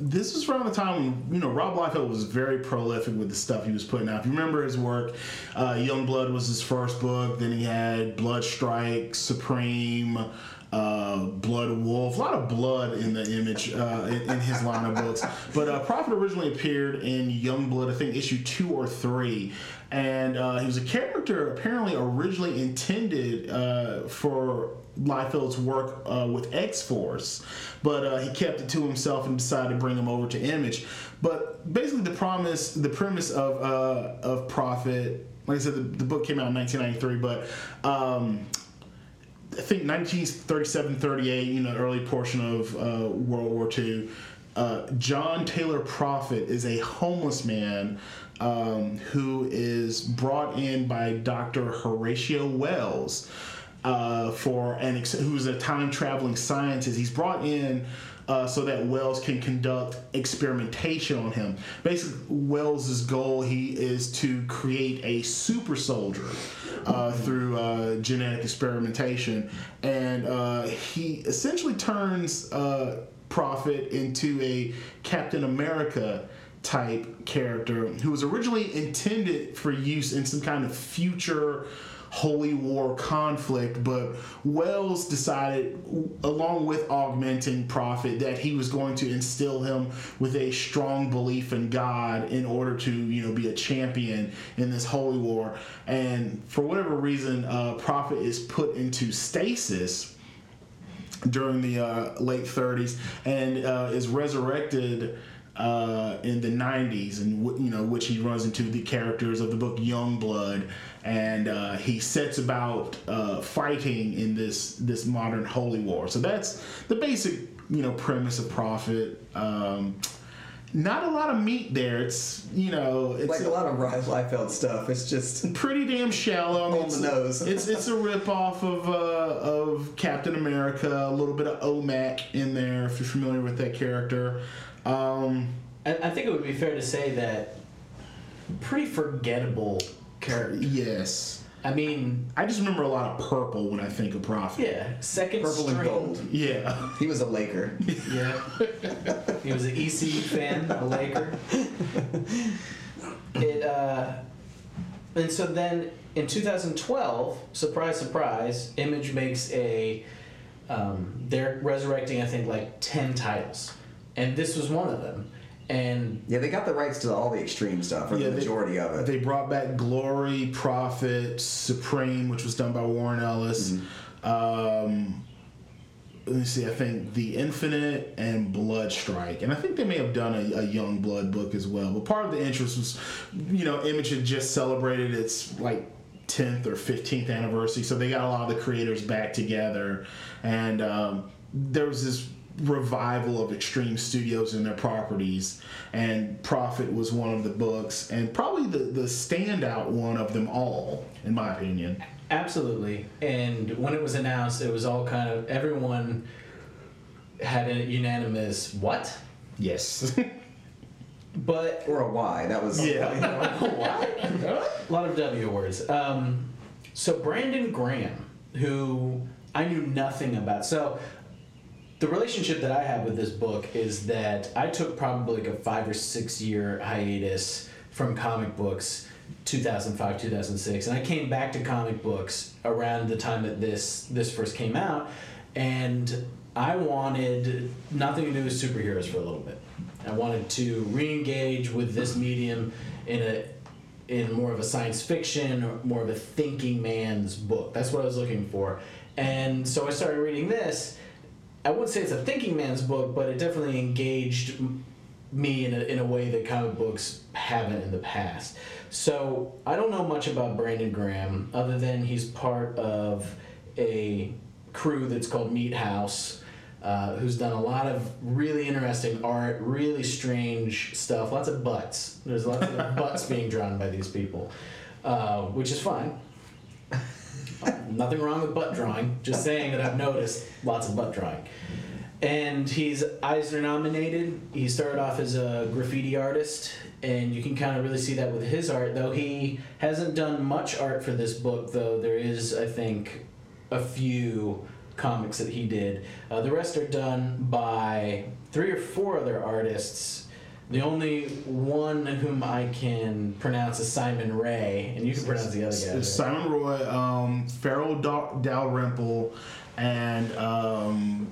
this was around the time when, you know, Rob Liefeld was very prolific with the stuff he was putting out. If you remember his work, uh, Youngblood was his first book. Then he had Bloodstrike, Supreme. Uh, Blood Wolf, a lot of blood in the Image uh, in, in his line of books. But uh, Prophet originally appeared in Youngblood, I think issue two or three, and uh, he was a character apparently originally intended uh, for Liefeld's work uh, with X-Force, but uh, he kept it to himself and decided to bring him over to Image. But basically, the promise, the premise of uh, of Prophet, like I said, the, the book came out in nineteen ninety-three, but. Um, I think nineteen thirty-seven thirty-eight, you know, early portion of uh, World War Two, uh, John Taylor Prophet is a homeless man um, who is brought in by Doctor Horatio Wells, uh, for an ex- who's a time-traveling scientist. He's brought in uh, so that Wells can conduct experimentation on him. Basically, Wells' goal, he is to create a super soldier. Uh, through uh, genetic experimentation, and uh, he essentially turns uh, Prophet into a Captain America type character who was originally intended for use in some kind of future Holy War conflict, but Wells decided, along with augmenting Prophet, that he was going to instill him with a strong belief in God in order to, you know, be a champion in this Holy War. And for whatever reason, uh, Prophet is put into stasis during the uh, late thirties and uh, is resurrected Uh, in the nineties, and you know, which he runs into the characters of the book Youngblood, and uh, he sets about uh, fighting in this this modern Holy War. So that's the basic, you know, premise of Prophet. Um, not a lot of meat there. It's, you know, it's like a lot of Rise Liefeld stuff. It's just pretty damn shallow. On the nose. it's it's a ripoff of uh, of Captain America. A little bit of O M A C in there if you're familiar with that character. Um, I, I think it would be fair to say that pretty forgettable character. Yes. I mean, I just remember a lot of purple when I think of Prophet. Yeah. Second purple string. Purple and gold. Yeah. He was a Laker. Yeah. He was an E C U fan, a Laker. It, uh, and so then in two thousand twelve, surprise, surprise, Image makes a, um, they're resurrecting, I think, like ten titles. And this was one of them. And yeah, they got the rights to all the extreme stuff, or yeah, the majority they, of it. They brought back Glory, Prophet, Supreme, which was done by Warren Ellis. Mm-hmm. Um, let me see, I think The Infinite and Blood Strike. And I think they may have done a, a Young Blood book as well. But part of the interest was, you know, Image had just celebrated its, like, tenth or fifteenth anniversary. So they got a lot of the creators back together. And um, there was this revival of extreme studios and their properties, and Prophet was one of the books, and probably the, the standout one of them all, in my opinion. Absolutely. And when it was announced, it was all kind of, everyone had a unanimous what? Yes. But or a why. That was yeah. A lot of W words. Um, so Brandon Graham, who I knew nothing about. So the relationship that I have with this book is that I took probably like a five or six year hiatus from comic books, two thousand five, two thousand six, and I came back to comic books around the time that this this first came out, and I wanted nothing to do with superheroes for a little bit. I wanted to re-engage with this medium in a in more of a science fiction or more of a thinking man's book. That's what I was looking for, and so I started reading this. I wouldn't say it's a thinking man's book, but it definitely engaged me in a, in a way that comic books haven't in the past. So I don't know much about Brandon Graham, other than he's part of a crew that's called Meat House, uh, who's done a lot of really interesting art, really strange stuff, lots of butts. There's lots of butts being drawn by these people, uh, which is fine. Nothing wrong with butt drawing. Just saying that I've noticed lots of butt drawing. And he's Eisner nominated. He started off as a graffiti artist, and you can kind of really see that with his art, though he hasn't done much art for this book, though there is, I think, a few comics that he did. Uh, the rest are done by three or four other artists. The only one whom I can pronounce is Simon Ray, and you can pronounce the other guy. Right? Simon Roy, um, Farrell Dalrymple, and um,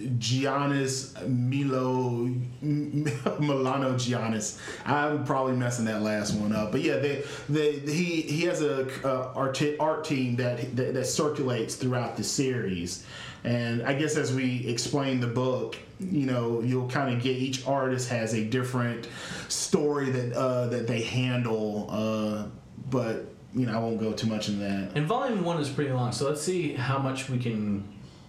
Giannis Milo Milano Giannis. I'm probably messing that last one up, but yeah, they, they he he has a uh, art art team that, that that circulates throughout the series. And I guess as we explain the book, you know, you'll kind of get each artist has a different story that uh, that they handle. Uh, but, you know, I won't go too much into that. And volume one is pretty long, so let's see how much we can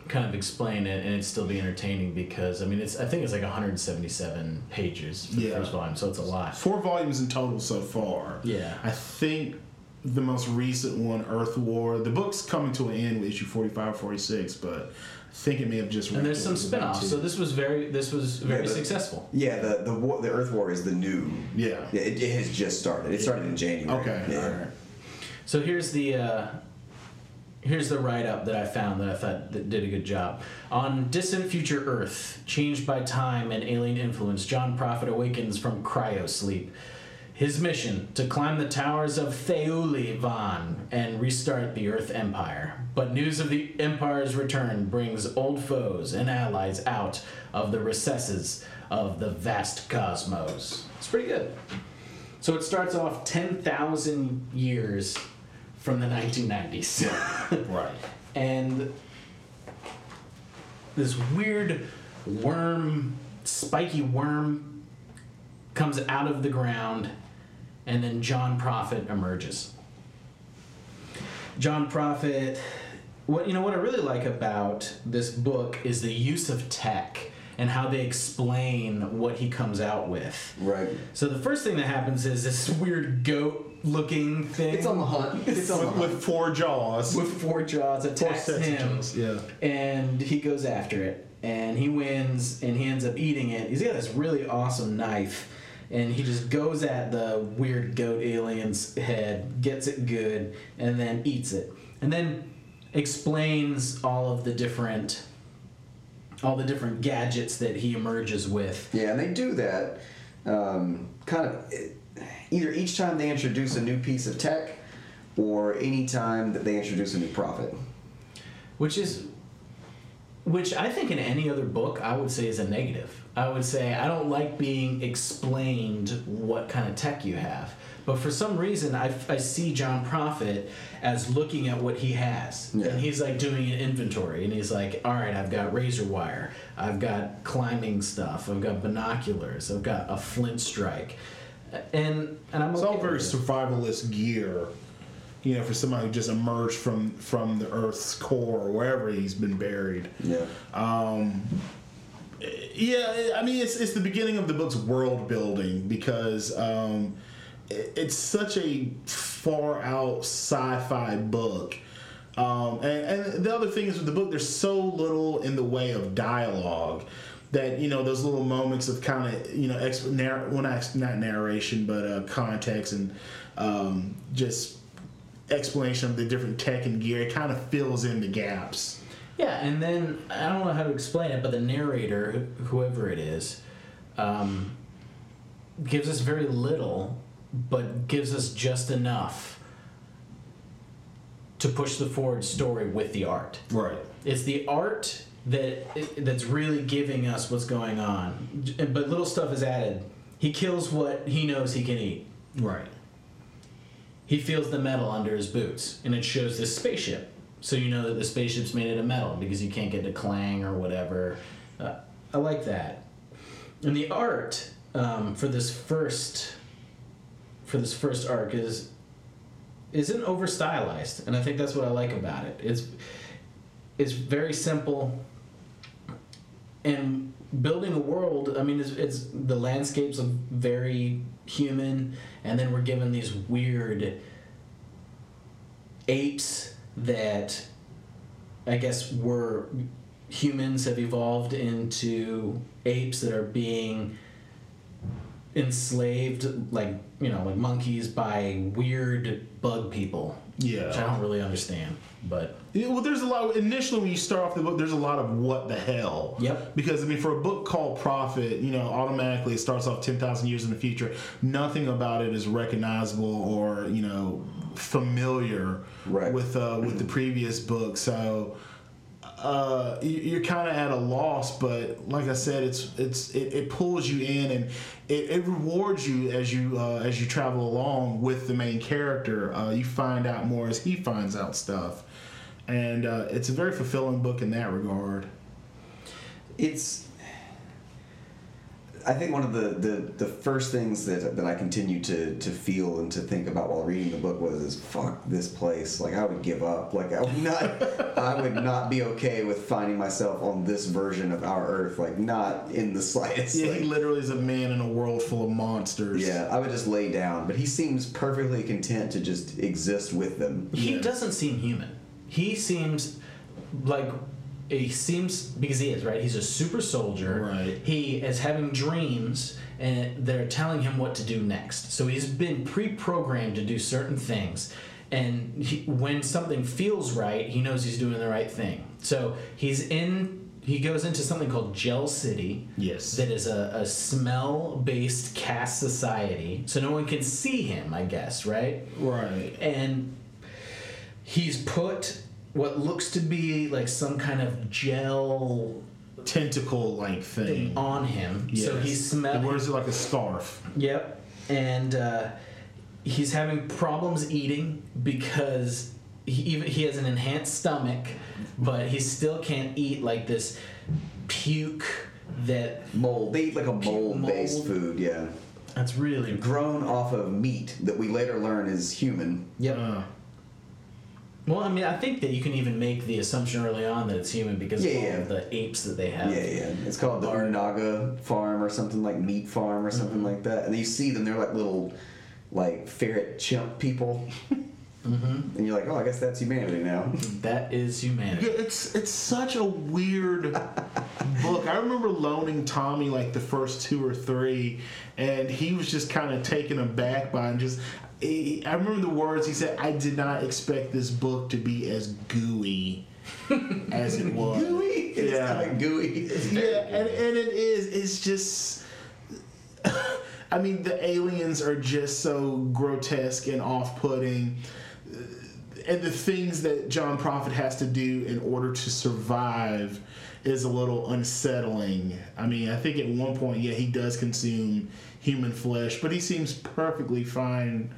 kind of explain it and it'd still be entertaining, because, I mean, it's I think it's like one hundred seventy-seven pages for yeah. the first volume, so it's a lot. Four volumes in total so far. Yeah. I think the most recent one, Earth War. The book's coming to an end with issue forty-five or forty-six, but I think it may have just. And there's some spin-offs, so this was very, this was very yeah, the, successful. Yeah, the the war, the Earth War is the new. Yeah. yeah it, it has just started. It started in January. Okay. Yeah. All right. So here's the uh, here's the write-up that I found that I thought that did a good job. On distant future Earth, changed by time and alien influence, John Prophet awakens from cryo-sleep. His mission, to climb the towers of Theuli-Van and restart the Earth Empire. But news of the Empire's return brings old foes and allies out of the recesses of the vast cosmos. It's pretty good. So it starts off ten thousand years from the nineteen nineties. Right. And this weird worm, spiky worm, comes out of the ground, and then John Prophet emerges. John Prophet, what you know, what I really like about this book is the use of tech and how they explain what he comes out with. Right. So the first thing that happens is this weird goat-looking thing. It's on the hunt. It's on the hunt. With four jaws. With four jaws, attacks four sets him. Of jaws. Yeah. And he goes after it, and he wins, and he ends up eating it. He's got this really awesome knife, and he just goes at the weird goat alien's head, gets it good, and then eats it. And then explains all of the different... all the different gadgets that he emerges with. Yeah, and they do that um, kind of either each time they introduce a new piece of tech or any time that they introduce a new prophet. Which is, which I think in any other book I would say is a negative. I would say I don't like being explained what kind of tech you have. But for some reason, I, I see John Prophet as looking at what he has. Yeah. And he's, like, doing an inventory. And he's like, all right, I've got razor wire. I've got climbing stuff. I've got binoculars. I've got a flint strike. And and I'm It's okay all very survivalist gear, you know, for somebody who just emerged from, from the Earth's core or wherever he's been buried. Yeah. Um, yeah, I mean, it's, it's the beginning of the book's world building because... Um, it's such a far-out sci-fi book. Um, and, and the other thing is with the book, there's so little in the way of dialogue that, you know, those little moments of kind of, you know, exp- narr- well, not, not narration, but uh, context and um, just explanation of the different tech and gear, it kind of fills in the gaps. Yeah, and then, I don't know how to explain it, but the narrator, whoever it is, um, gives us very little... but gives us just enough to push the forward story with the art. Right. It's the art that that's really giving us what's going on. But little stuff is added. He kills what he knows he can eat. Right. He feels the metal under his boots, and it shows this spaceship. So you know that the spaceship's made out of metal because you can't get to clang or whatever. Uh, I like that. And the art um, for this first... for this first arc is isn't over stylized, and I think that's what I like about it. It's it's very simple, and building a world. I mean, it's, it's the landscapes look very human, and then we're given these weird apes that I guess were humans have evolved into apes that are being enslaved, like, you know, like monkeys by weird bug people. Yeah. Which I don't really understand, but... Yeah, well, there's a lot... Of, initially, when you start off the book, there's a lot of what the hell. Yep. Because, I mean, for a book called Prophet, you know, automatically it starts off ten thousand years in the future. Nothing about it is recognizable or, you know, familiar right. with uh, with the previous book, so... Uh, you're kind of at a loss, but like I said, it's it's it, it pulls you in and it, it rewards you as you uh, as you travel along with the main character. Uh, you find out more as he finds out stuff, and uh, it's a very fulfilling book in that regard. It's, I think, one of the, the, the first things that that I continue to to feel and to think about while reading the book was, is, fuck this place. Like, I would give up. Like, I would not, I would not be okay with finding myself on this version of our Earth. Like, not in the slightest. Yeah, like, he literally is a man in a world full of monsters. Yeah, I would just lay down. But he seems perfectly content to just exist with them. He yeah. doesn't seem human. He seems like... He seems, because he is, right? He's a super soldier. Right. He is having dreams, and they're telling him what to do next. So he's been pre-programmed to do certain things, And he, when something feels right, he knows he's doing the right thing. So he's in... He goes into something called Gel City. Yes. That is a, a smell-based caste society. So no one can see him, I guess, right? Right. And he's put what looks to be like some kind of gel... tentacle-like thing. thing on him. Yes. So he smells... He wears it like a scarf. Yep. And uh, he's having problems eating because... He even he has an enhanced stomach, but he still can't eat like this puke that mold. They eat like a mold-based mold. food, yeah. That's really grown off of meat that we later learn is human. Yep. Uh. Well, I mean, I think that you can even make the assumption early on that it's human because yeah, of all yeah. of the apes that they have. Yeah, yeah. It's called the Urnaga Farm or something like Meat Farm or something mm-hmm. like that. And you see them; they're like little, like ferret chimp people. Mm-hmm. And you're like, oh, I guess that's humanity now. That is humanity. Yeah, it's it's such a weird book. I remember loaning Tommy like the first two or three, and he was just kind of taken aback by and just. He, I remember the words he said. I did not expect this book to be as gooey as it was. Gooey? It's yeah. kind of gooey. It's yeah, gooey. And, and it is. It's just. I mean, the aliens are just so grotesque and off-putting. And the things that John Prophet has to do in order to survive is a little unsettling. I mean, I think at one point, yeah, he does consume human flesh, but he seems perfectly fine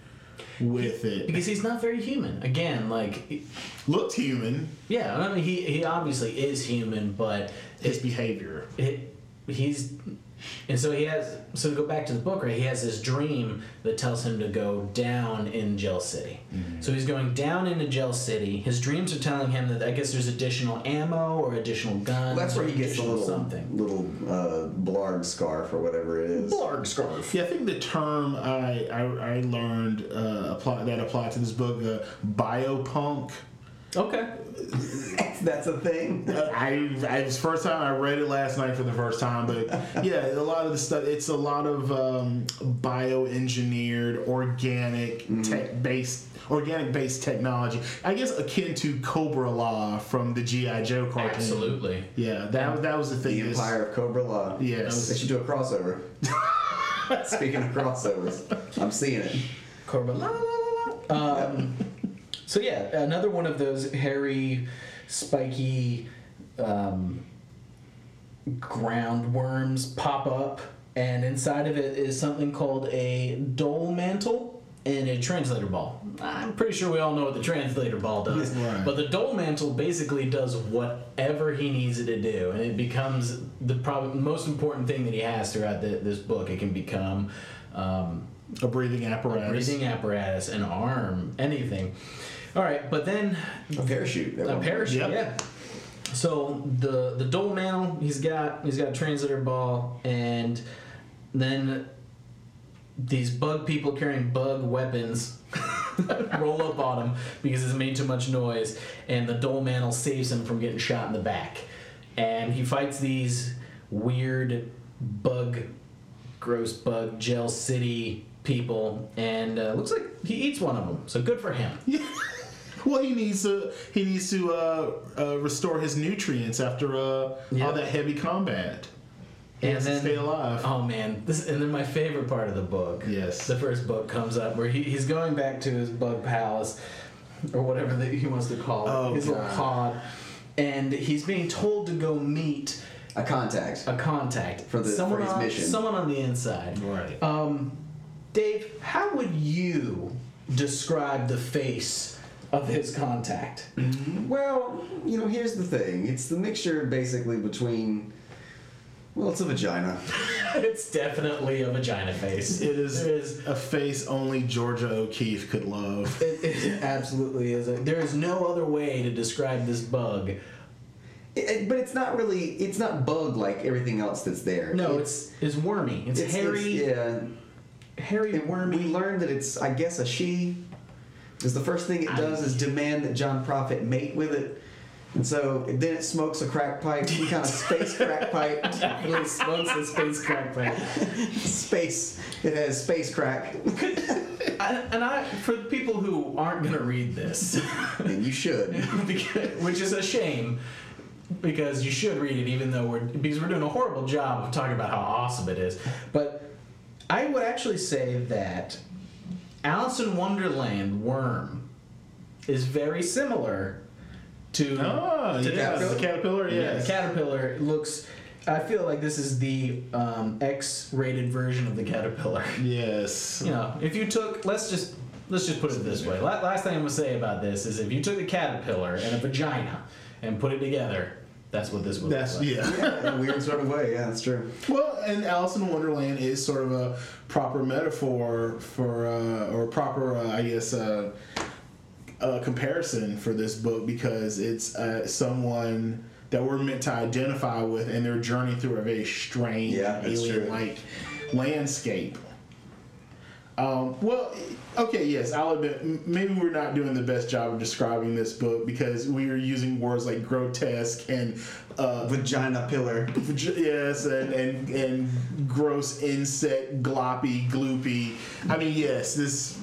with it. Because he's not very human. Again, like... Looked human. Yeah, I mean, he, he obviously is human, but... His it, behavior. It, he's... And so he has, so to go back to the book, right, he has this dream that tells him to go down in Gel City. Mm-hmm. So he's going down into Gel City. His dreams are telling him that I guess there's additional ammo or additional guns. Well, that's where he gets a little, something. little uh, blarg scarf or whatever it is. Blarg scarf. Yeah, I think the term I I, I learned uh, apply, that applied to this book, uh, biopunk. Okay. That's a thing. I, I it's first time I read it last night for the first time, but yeah, a lot of the stuff. It's a lot of um, bioengineered, organic mm. tech based, organic based technology. I guess akin to Cobra Law from the G I Joe cartoon. Absolutely. Yeah, that that was the thing. The Empire of Cobra Law. Yes, they should do a crossover. Speaking of crossovers, I'm seeing it. Cobra Law. Um. So yeah, another one of those hairy, spiky um, ground worms pop up, and inside of it is something called a dole mantle and a translator ball. I'm pretty sure we all know what the translator ball does, right. But the dole mantle basically does whatever he needs it to do, and it becomes the prob- most important thing that he has throughout the, this book. It can become um, a breathing apparatus, a breathing apparatus, an arm, anything. All right, but then... A parachute. A parachute, yep. yeah. So the the dole mantle, he's got he's got a translator ball, and then these bug people carrying bug weapons roll up on him because it's made too much noise, and the dole mantle saves him from getting shot in the back. And he fights these weird bug, gross bug, Gel City people, and uh, looks like he eats one of them, so good for him. Yeah. Well, he needs to he needs to uh, uh, restore his nutrients after uh, yep. all that heavy combat. He and has then, to stay alive. Oh man! This and then my favorite part of the book. Yes, the first book comes up where he, he's going back to his bug palace, or whatever that he wants to call it, oh, his God. little pod, and he's being told to go meet a contact, a contact for the someone for his on, mission, someone on the inside. Right. Um, Dave, how would you describe the face of his contact? Well, you know, here's the thing. It's the mixture, basically, between... Well, it's a vagina. It's definitely a vagina face. It is, it is a face only Georgia O'Keeffe could love. It, it absolutely is. A, there is no other way to describe this bug. It, it, but it's not really... It's not bug like everything else that's there. No, it's, it's, it's wormy. It's, it's hairy. It's, yeah. Hairy and wormy. We learned that it's, I guess, a she... Because the first thing it does is demand that John Prophet mate with it. And so then it smokes a crack pipe. He kind of space crack pipe. Definitely smokes a space crack pipe. Space. It has space crack. I, and I, for people who aren't going to read this, and you should, because, which is a shame, because you should read it, even though we're because we're doing a horrible job of talking about how awesome it is. But I would actually say that Alice in Wonderland Worm is very similar to, oh, to yeah, the caterpillar. Yeah, yes. The caterpillar looks. I feel like this is the um, X-rated version of the caterpillar. Yes. You know, if you took, let's just let's just put it this way. Last thing I'm gonna say about this is, if you took a caterpillar and a vagina and put it together, that's what this movie is. Like. Yeah. Yeah, in a weird sort of way. Yeah, that's true. Well, and Alice in Wonderland is sort of a proper metaphor for, uh, or proper, uh, I guess, uh, uh, comparison for this book, because it's uh, someone that we're meant to identify with and their journey through a very strange, yeah, alien-like landscape. Um, well, okay, yes, I'll admit, maybe we're not doing the best job of describing this book, because we are using words like grotesque and... Uh, vagina pillar. Yes, and, and, and gross insect, gloppy, gloopy. I mean, yes, this...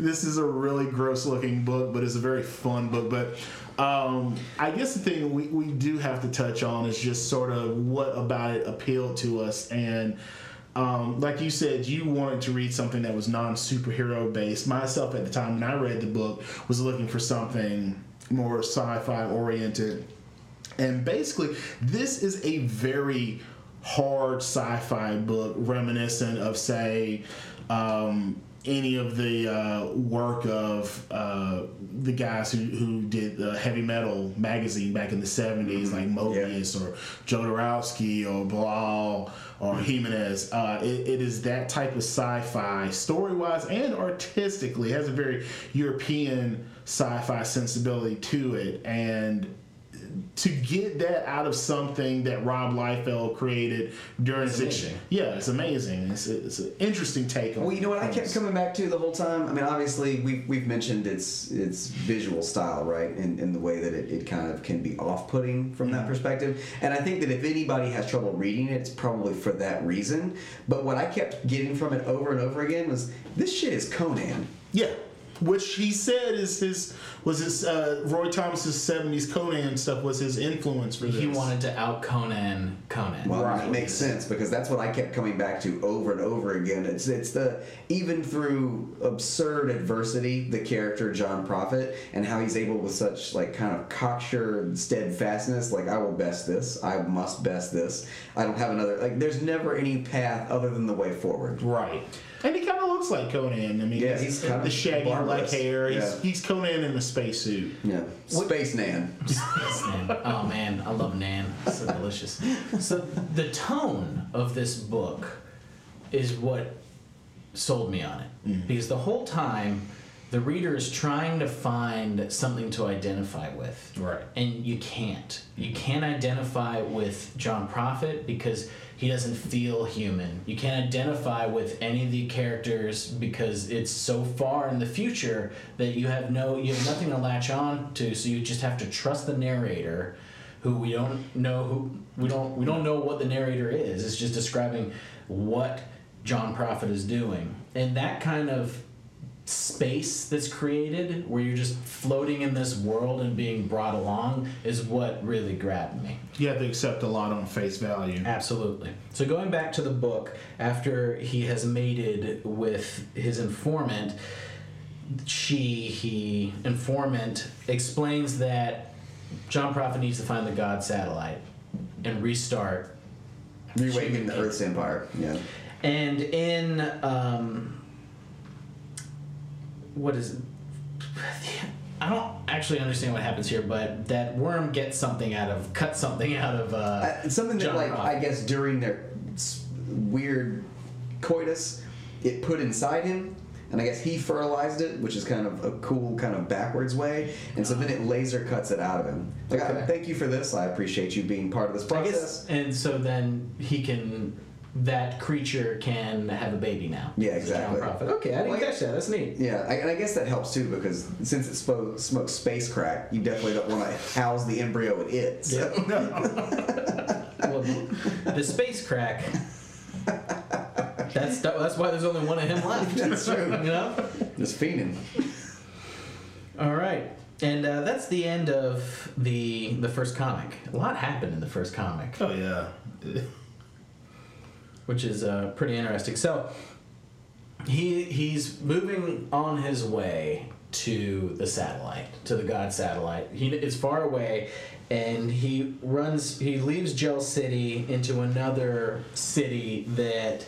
This is a really gross-looking book, but it's a very fun book. But um, I guess the thing we, we do have to touch on is just sort of what about it appealed to us. And um, like you said, you wanted to read something that was non-superhero based. Myself at the time when I read the book was looking for something more sci-fi oriented. And basically, this is a very hard sci-fi book, reminiscent of, say... Um, any of the uh, work of uh, the guys who, who did the Heavy Metal magazine back in the seventies, mm-hmm. like Mobius yeah. or Jodorowsky or Blau or Jimenez. Uh, it, it is that type of sci-fi, story-wise and artistically. It has a very European sci-fi sensibility to it. And to get that out of something that Rob Liefeld created during six, yeah, it's amazing. It's, it's an interesting take on it. Well, you know what things. I kept coming back to the whole time. I mean, obviously, we've we've mentioned its its visual style, right, and, and the way that it, it kind of can be off-putting from mm-hmm. that perspective. And I think that if anybody has trouble reading it, it's probably for that reason. But what I kept getting from it over and over again was, this shit is Conan. Yeah. Which he said is his was his uh, Roy Thomas's seventies Conan stuff was his influence for this. He wanted to out Conan Conan. Well, right. It makes sense, because that's what I kept coming back to over and over again. It's it's the even through absurd adversity, the character John Prophet and how he's able with such like kind of cocksure steadfastness. Like, I will best this. I must best this. I don't have another. Like, there's never any path other than the way forward. Right. And he kind of looks like Conan. I mean, yeah, he's, he's kind the of shaggy black hair. Yeah. He's, he's Conan in a spacesuit. Yeah, Space what? Nan. Space Nan. Oh man, I love Nan. It's so delicious. So the tone of this book is what sold me on it, mm-hmm. because the whole time the reader is trying to find something to identify with, right? And you can't. You can't identify with John Prophet because he doesn't feel human. You can't identify with any of the characters because it's so far in the future that you have no, you have nothing to latch on to. So you just have to trust the narrator, who we don't know who we don't we don't know what the narrator is. It's just describing what John Prophet is doing, and that kind of space that's created, where you're just floating in this world and being brought along, is what really grabbed me. You have to accept a lot on face value. Absolutely. So going back to the book, after he has mated with his informant, she, he, informant, explains that John Prophet needs to find the God satellite and restart. Reawakening the Earth's empire. Yeah. And in... Um, What is it? I don't actually understand what happens here, but that worm gets something out of, cuts something out of. Uh, uh, something that, like, Rock. I guess during their weird coitus, it put inside him, and I guess he fertilized it, which is kind of a cool, kind of backwards way, and so then it laser cuts it out of him. Like, okay. I, thank you for this. I appreciate you being part of this process. I guess, and so then he can. That creature can have a baby now. Yeah, exactly. Okay, I didn't well, catch that. That's neat. Yeah, I, and I guess that helps too, because since it spoke, smokes space crack, you definitely don't want to house the embryo in it. So. Yeah. No. Well, the space crack That's that's why there's only one of him left. That's true. You know? Just fiending. All right. And uh, that's the end of the the first comic. A lot happened in the first comic. Oh, yeah. Which is uh, pretty interesting. So he he's moving on his way to the satellite, to the God satellite. He is far away, and he runs. He leaves Gel City into another city that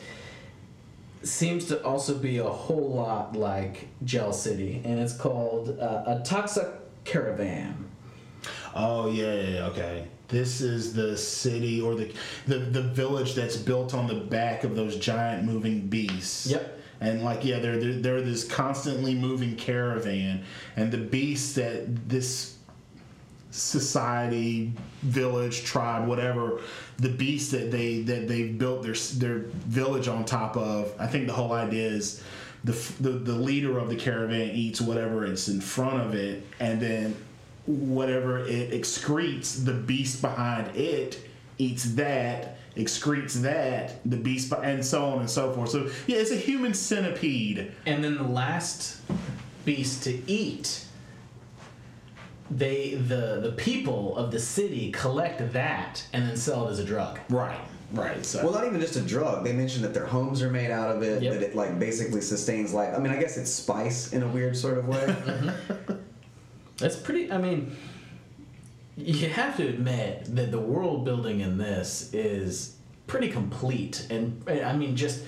seems to also be a whole lot like Gel City, and it's called uh, Atoxa Caravan. Oh yeah, yeah, okay. This is the city or the, the the village that's built on the back of those giant moving beasts. Yep. And, like, yeah, they're, they're, they're this constantly moving caravan. And the beasts that this society, village, tribe, whatever, the beasts that, they, that they've built their their village on top of, I think the whole idea is the, the, the leader of the caravan eats whatever is in front of it, and then whatever it excretes, the beast behind it eats that, excretes that, the beast, and so on and so forth. So, yeah, it's a human centipede. And then the last beast to eat, they the the people of the city collect that and then sell it as a drug. Right, right. So. Well, not even just a drug. They mentioned that their homes are made out of it, yep. that it, like, basically sustains life. I mean, I guess it's spice in a weird sort of way. Mm-hmm. That's pretty, I mean... You have to admit that the world building in this is pretty complete. And, I mean, just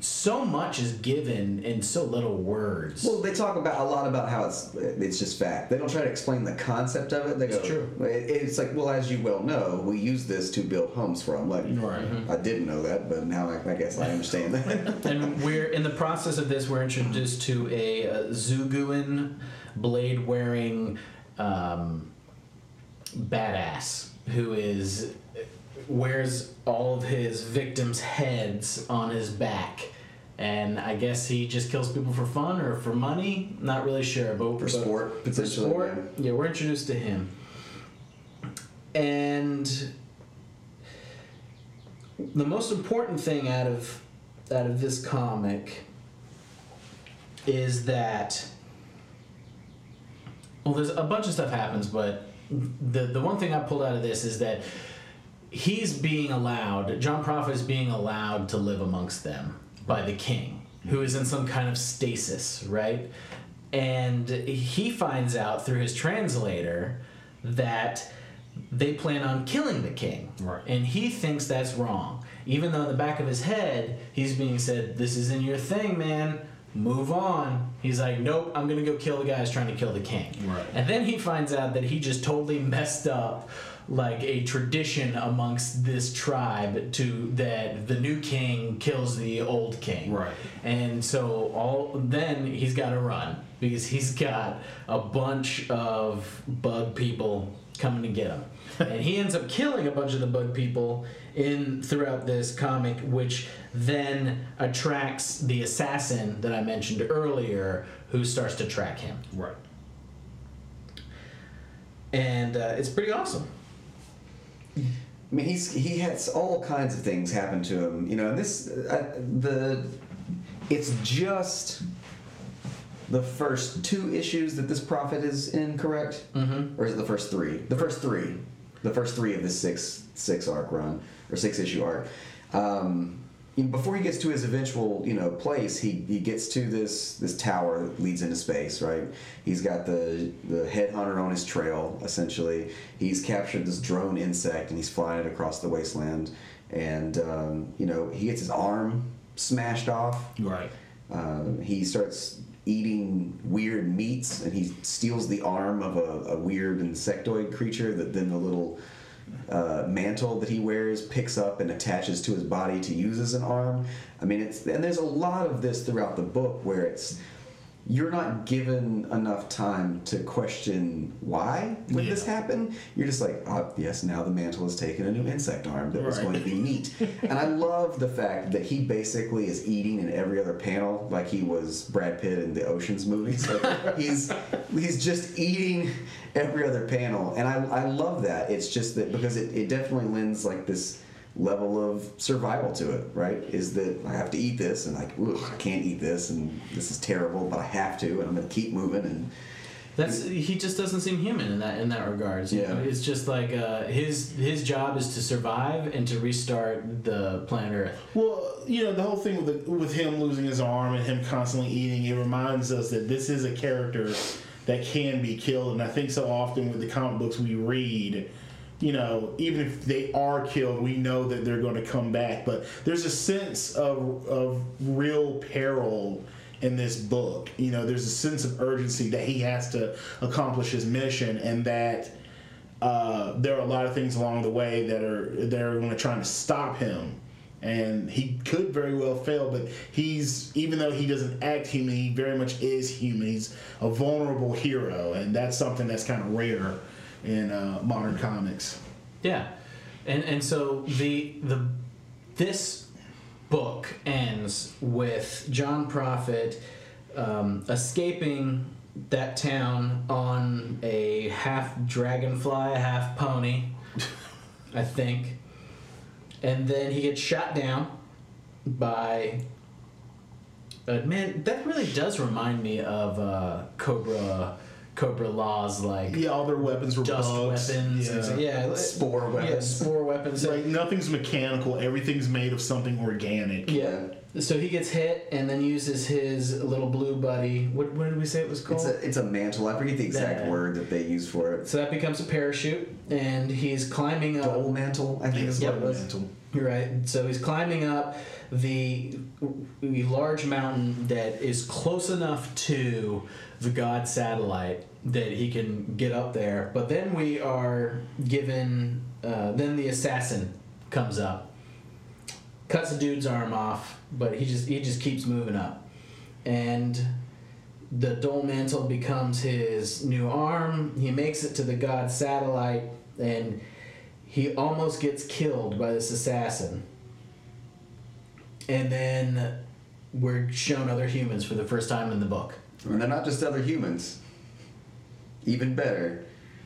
so much is given in so little words. Well, they talk about a lot about how it's it's just fact. They don't try to explain the concept of it. They go, it's true. It, it's like, well, as you well know, we use this to build homes for them. Like, right. I didn't know that, but now I, I guess I understand that. And we're in the process of this, we're introduced to a, a Zuguan blade-wearing... Um, badass who is wears all of his victims' heads on his back, and I guess he just kills people for fun or for money. Not really sure, but for sport potentially. For sport, yeah, we're introduced to him, and the most important thing out of out of this comic is that well, there's a bunch of stuff happens, but. The the one thing I pulled out of this is that he's being allowed, John Prophet is being allowed to live amongst them by the king, who is in some kind of stasis, right? And he finds out through his translator that they plan on killing the king. Right. And he thinks that's wrong. Even though in the back of his head, he's being said, this isn't your thing, man. Move on. He's like, nope, I'm going to go kill the guys trying to kill the king. Right. And then he finds out that he just totally messed up like a tradition amongst this tribe to that the new king kills the old king. Right. And so all then he's got to run because he's got a bunch of bug people coming to get him. And he ends up killing a bunch of the bug people in throughout this comic, which then attracts the assassin that I mentioned earlier, who starts to track him. Right. And uh, it's pretty awesome. I mean, he's he has all kinds of things happen to him, you know. And this uh, the it's just. The first two issues that this prophet is in, correct? Mm-hmm. Or is it the first three? The first three. The first three of this six, six arc run, or six issue arc. Um, before he gets to his eventual, you know, place, he, he gets to this this tower that leads into space, right? He's got the, the headhunter on his trail, essentially. He's captured this drone insect, and he's flying it across the wasteland. And, um, you know, he gets his arm smashed off. Right. Um, he starts... eating weird meats, and he steals the arm of a, a weird insectoid creature that then the little uh, mantle that he wears picks up and attaches to his body to use as an arm. I mean, it's and there's a lot of this throughout the book where it's you're not given enough time to question why would yeah. this happen. You're just like, oh, yes, now the mantle has taken a new insect arm that right. was going to be meat. And I love the fact that he basically is eating in every other panel like he was Brad Pitt in the Ocean's movies. Like he's he's just eating every other panel. And I I love that. It's just that because it, it definitely lends like this level of survival to it, right? Is that I have to eat this, and like, ooh, I can't eat this, and this is terrible, but I have to, and I'm going to keep moving. And that's he just doesn't seem human in that in that regards. Yeah, you know? It's just like uh, his his job is to survive and to restart the planet Earth. Well, you know, the whole thing with the, with him losing his arm and him constantly eating, it reminds us that this is a character that can be killed, and I think so often with the comic books we read, you know, even if they are killed, we know that they're going to come back. But there's a sense of of real peril in this book. You know, there's a sense of urgency that he has to accomplish his mission, and that uh, there are a lot of things along the way that are they're going to try to stop him. And he could very well fail, but he's, even though he doesn't act human, he very much is human. He's a vulnerable hero, and that's something that's kind of rare in uh, modern comics. Yeah, and and so the the this book ends with John Prophet um, escaping that town on a half dragonfly, half pony, I think. And then he gets shot down by... Uh, man, that really does remind me of uh, Cobra... Cobra Law's, like... Yeah, all their weapons were dust bugs. weapons. Yeah, and, yeah like, spore weapons. Yeah, spore weapons. Like, nothing's mechanical. Everything's made of something organic. Yeah. So he gets hit and then uses his little blue buddy. What, what did we say it was called? It's a, it's a mantle. I forget the exact that. word that they use for it. So that becomes a parachute, and he's climbing up... Dole mantle, I think is what it was. Mantle. You're right. So he's climbing up the, the large mountain that is close enough to... the God satellite that he can get up there, but then we are given uh, then the assassin comes up, cuts a dude's arm off, but he just he just keeps moving up, and the dole mantle becomes his new arm. He makes it to the God satellite, and he almost gets killed by this assassin, and then we're shown other humans for the first time in the book. And they're not just other humans. Even better,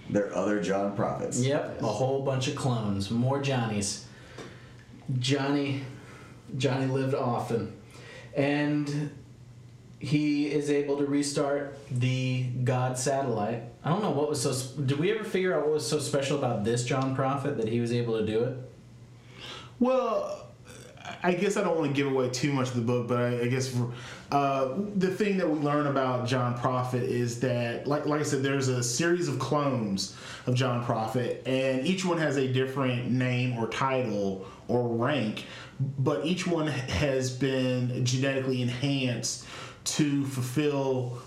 they're other John Prophets. Yep, a whole bunch of clones, more Johnnies. Johnny, Johnny lived often, and he is able to restart the God satellite. I don't know what was so. Did we ever figure out what was so special about this John Prophet that he was able to do it? Well. I guess I don't want to give away too much of the book, but I, I guess uh, the thing that we learn about John Prophet is that, like, like I said, there's a series of clones of John Prophet, and each one has a different name or title or rank, but each one has been genetically enhanced to fulfill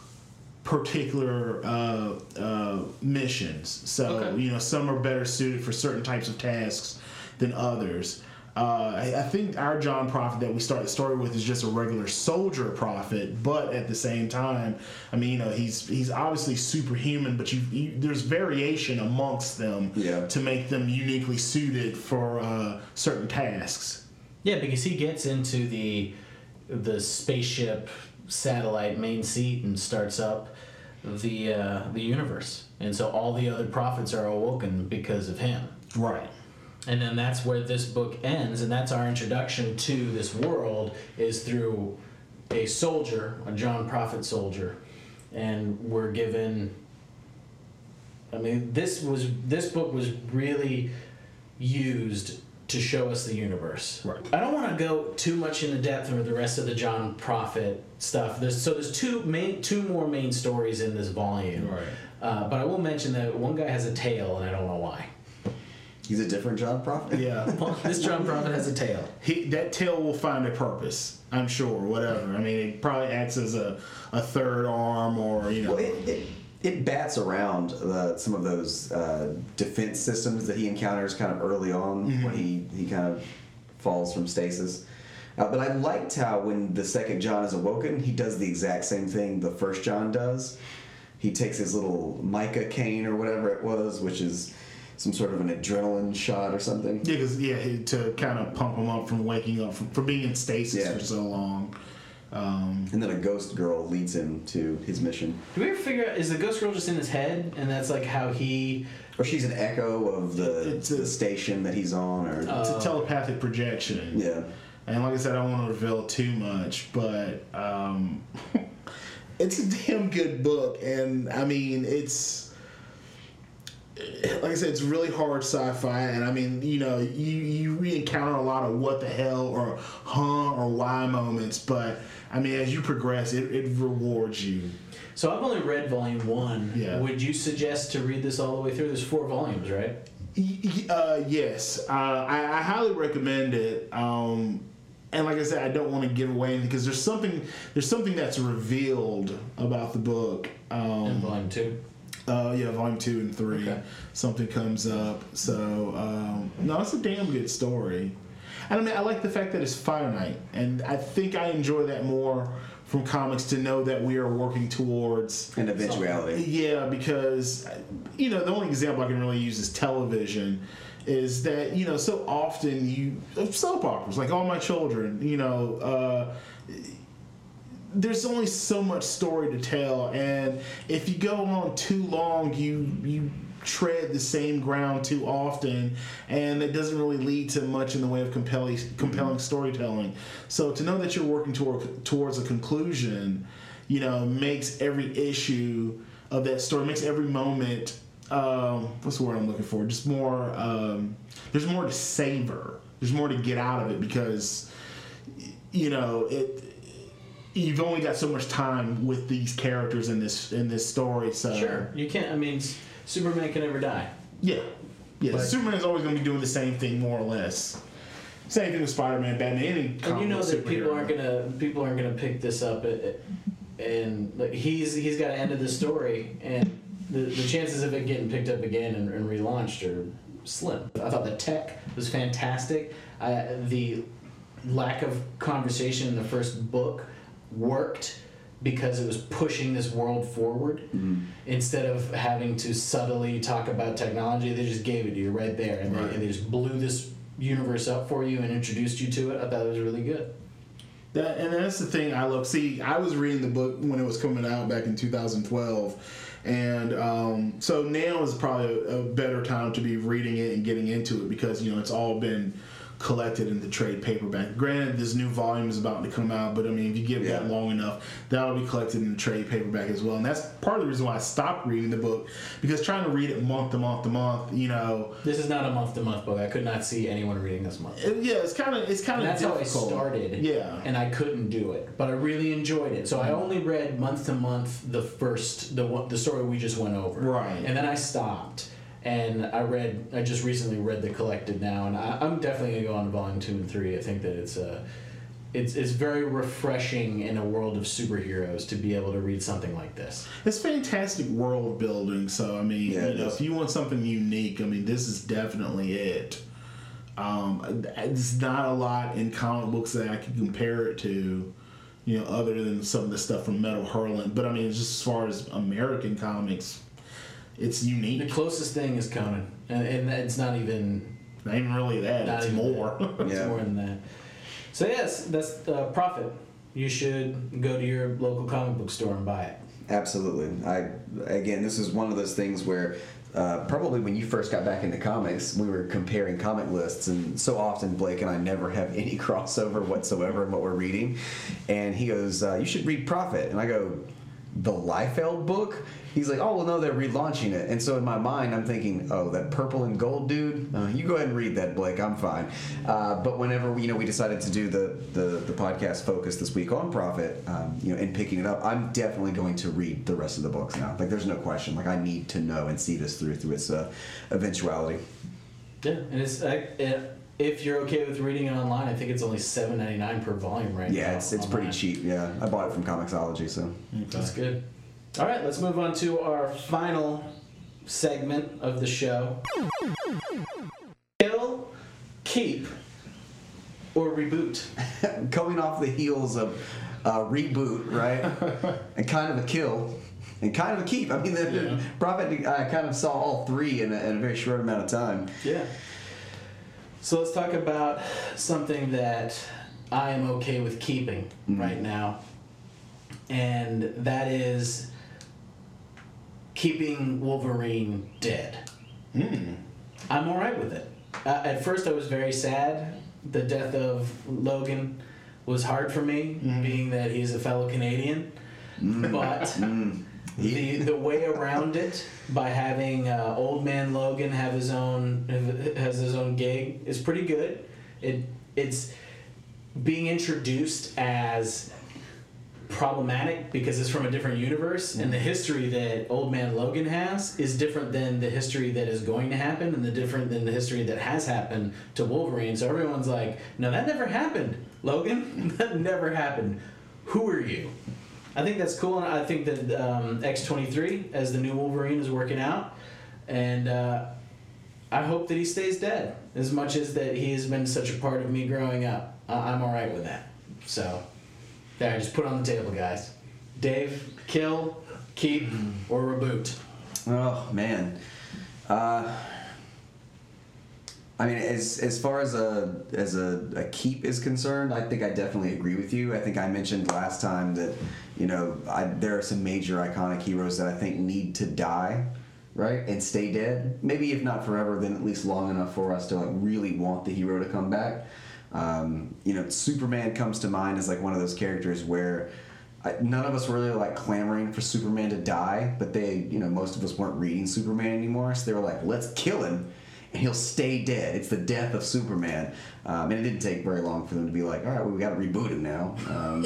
particular uh, uh, missions. So, okay. You know, some are better suited for certain types of tasks than others. Uh, I, I think our John Prophet that we start the story with is just a regular soldier prophet, but at the same time, I mean, you know, he's he's obviously superhuman, but you, you, there's variation amongst them yeah. to make them uniquely suited for uh, certain tasks. Yeah, because he gets into the the spaceship satellite main seat and starts up the uh, the universe, and so all the other prophets are awoken because of him. Right. And then that's where this book ends, and that's our introduction to this world, is through a soldier, a John Prophet soldier. And we're given... I mean, this was this book was really used to show us the universe. Right. I don't want to go too much into depth with the rest of the John Prophet stuff. There's, so there's two main, two more main stories in this volume. Right. Uh, but I will mention that one guy has a tail, and I don't know why. He's a different John Prophet? Yeah. This John Prophet has a tail. He, that tail will find a purpose, I'm sure, whatever. I mean, it probably acts as a, a third arm or, you know. Well, it, it, it bats around uh, some of those uh, defense systems that he encounters kind of early on mm-hmm. when he, he kind of falls from stasis. Uh, but I liked how when the second John is awoken, he does the exact same thing the first John does. He takes his little mica cane or whatever it was, which is... some sort of an adrenaline shot or something. Yeah, because yeah, to kind of pump him up from waking up from, from being in stasis yeah. for so long. Um, and then a ghost girl leads him to his mission. Do we ever figure out, is the ghost girl just in his head, and that's like how he... Or she's an echo of the, it's a, the station that he's on? Or uh, it's a telepathic projection. Yeah. And like I said, I don't want to reveal too much, but um, it's a damn good book. And, I mean, it's... Like I said, it's really hard sci-fi, and I mean, you know, you, you re-encounter a lot of what the hell or huh or why moments, but I mean, as you progress, it, it rewards you. So I've only read volume one. Yeah. Would you suggest to read this all the way through? There's four volumes, right? Uh, yes. Uh, I, I highly recommend it. Um, and like I said, I don't want to give away anything because there's something, there's something that's revealed about the book. Um, In volume two? Uh, yeah, volume two and three. Okay. Something comes up. So, um, no, it's a damn good story. And I mean, I like the fact that it's finite. And I think I enjoy that more from comics, to know that we are working towards... An eventuality. Something. Yeah, because, you know, the only example I can really use is television. Is that, you know, so often you... Soap operas, like All My Children, you know... Uh, there's only so much story to tell, and if you go on too long, you you tread the same ground too often, and it doesn't really lead to much in the way of compelling compelling mm-hmm. storytelling. So to know that you're working toward, towards a conclusion, you know, makes every issue of that story, makes every moment, um, what's the word I'm looking for? Just more, um, there's more to savor. There's more to get out of it because, you know, it... You've only got so much time with these characters in this in this story, so sure you can't. I mean, Superman can never die. Yeah, yeah. But Superman's always going to be doing the same thing, more or less. Same thing with Spider-Man, Batman, any. And you know that people aren't gonna people aren't gonna pick this up, at, and like he's he's got to end of the story, and the the chances of it getting picked up again and, and relaunched are slim. I thought the tech was fantastic. Uh, the lack of conversation in the first book worked because it was pushing this world forward. Mm-hmm. Instead of having to subtly talk about technology, they just gave it to you right there, and, right. They, and they just blew this universe up for you and introduced you to it. I thought it was really good. That, and that's the thing I love. See, I was reading the book when it was coming out back in two thousand twelve, and um, so now is probably a, a better time to be reading it and getting into it because, you know, it's all been collected in the trade paperback. Granted, this new volume is about to come out, but I mean, if you give yeah. that long enough, that'll be collected in the trade paperback as well. And that's part of the reason why I stopped reading the book, because trying to read it month to month to month, you know, this is not a month to month book. I could not see anyone reading this month. It, yeah, it's kind of it's kind of that's difficult. How I started. Yeah, and I couldn't do it, but I really enjoyed it. So I only read month to month the first the the story we just went over, right? And then I stopped. And I read, I just recently read the collected now, and I, I'm definitely gonna go on to volume two and three. I think that it's a, it's it's very refreshing in a world of superheroes to be able to read something like this. It's fantastic world building. So I mean, yeah, you know, if you want something unique, I mean, this is definitely it. Um, there's not a lot in comic books that I can compare it to, you know, other than some of the stuff from Metal Hurling. But I mean, just as far as American comics. It's unique. The closest thing is Conan, and, and it's not even not even really that. Not it's more. That. It's yeah. more than that. So yes, that's uh, Prophet. You should go to your local comic book store and buy it. Absolutely. I again, this is one of those things where uh, probably when you first got back into comics, we were comparing comic lists, and so often Blake and I never have any crossover whatsoever in what we're reading. And he goes, uh, "You should read Prophet," and I go, "The Liefeld book." He's like, oh, well, no, they're relaunching it. And so in my mind, I'm thinking, oh, that purple and gold dude, uh, you go ahead and read that, Blake. I'm fine. Uh, but whenever we, you know, we decided to do the, the, the podcast focus this week on Prophet, um, you know, and picking it up, I'm definitely going to read the rest of the books now. Like, there's no question. Like, I need to know and see this through through its uh, eventuality. Yeah, and it's I, it, if you're okay with reading it online, I think it's only seven ninety-nine per volume right yeah, now. Yeah, it's it's online. Pretty cheap. Yeah, I bought it from Comixology, so okay. That's good. All right, let's move on to our final segment of the show. Kill, keep, or reboot. Going off the heels of uh, reboot, right? And kind of a kill, and kind of a keep. I mean, the, yeah. the Prophet, I kind of saw all three in a, in a very short amount of time. Yeah. So let's talk about something that I am okay with keeping mm-hmm. right now. And that is keeping Wolverine dead. Mm. I'm all right with it. Uh, at first I was very sad. The death of Logan was hard for me, mm. being that he's a fellow Canadian. Mm. But mm. the the way around it, by having uh, Old Man Logan have his own has his own gig, is pretty good. It it's being introduced as problematic because it's from a different universe, mm. and the history that Old Man Logan has is different than the history that is going to happen, and the different than the history that has happened to Wolverine. So everyone's like, "No, that never happened, Logan. That never happened. Who are you?" I think that's cool, and I think that um, X twenty-three as the new Wolverine is working out, and uh, I hope that he stays dead as much as that he has been such a part of me growing up. Uh, I'm all right with that. So. There, just put it on the table, guys. Dave, kill, keep, or reboot. Oh man, uh, I mean, as as far as a as a, a keep is concerned, I think I definitely agree with you. I think I mentioned last time that you know I, there are some major iconic heroes that I think need to die, right, and stay dead. Maybe if not forever, then at least long enough for us to like really want the hero to come back. Um, you know, Superman comes to mind as like one of those characters where I, none of us were really like clamoring for Superman to die, but they, you know, most of us weren't reading Superman anymore, so they were like, let's kill him and he'll stay dead. It's the death of Superman. Um, and it didn't take very long for them to be like, all right, well, we got to reboot him now. Um,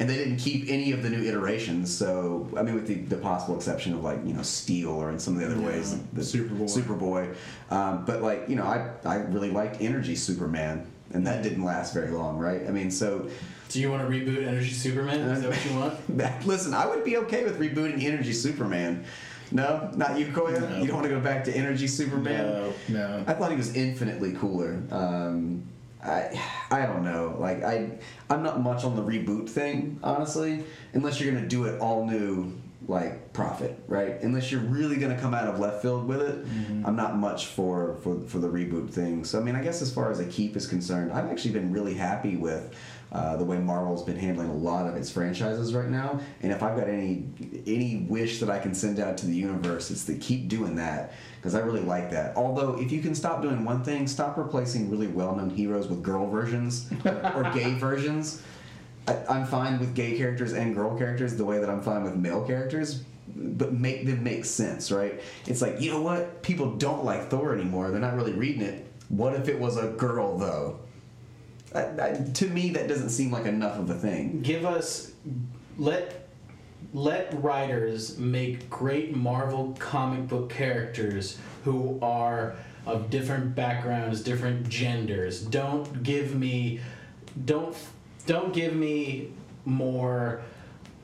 and they didn't keep any of the new iterations. So, I mean, with the, the possible exception of, like, you know, Steel or in some of the other yeah, ways. The Superboy. Superboy. Um, but, like, you know, I, I really liked Energy Superman. And that didn't last very long, right? I mean, so... Do you want to reboot Energy Superman? Is that what you want? Listen, I would be okay with rebooting Energy Superman. No? Not you, Koya? No. You don't want to go back to Energy Superman? No, no. I thought he was infinitely cooler. Um, I I don't know. Like, I, I'm not much on the reboot thing, honestly. Unless you're going to do it all new, like, profit, right? Unless you're really going to come out of left field with it, mm-hmm. I'm not much for, for for the reboot thing. So, I mean, I guess as far as a keep is concerned, I've actually been really happy with uh, the way Marvel's been handling a lot of its franchises right now. And if I've got any any wish that I can send out to the universe, it's to keep doing that, because I really like that. Although, if you can stop doing one thing, stop replacing really well-known heroes with girl versions or, or gay versions. I'm fine with gay characters and girl characters the way that I'm fine with male characters, but make them make sense, right? It's like, you know what? People don't like Thor anymore. They're not really reading it. What if it was a girl, though? I, I, to me, that doesn't seem like enough of a thing. Give us... Let let writers make great Marvel comic book characters who are of different backgrounds, different genders. Don't give me... Don't... Don't give me more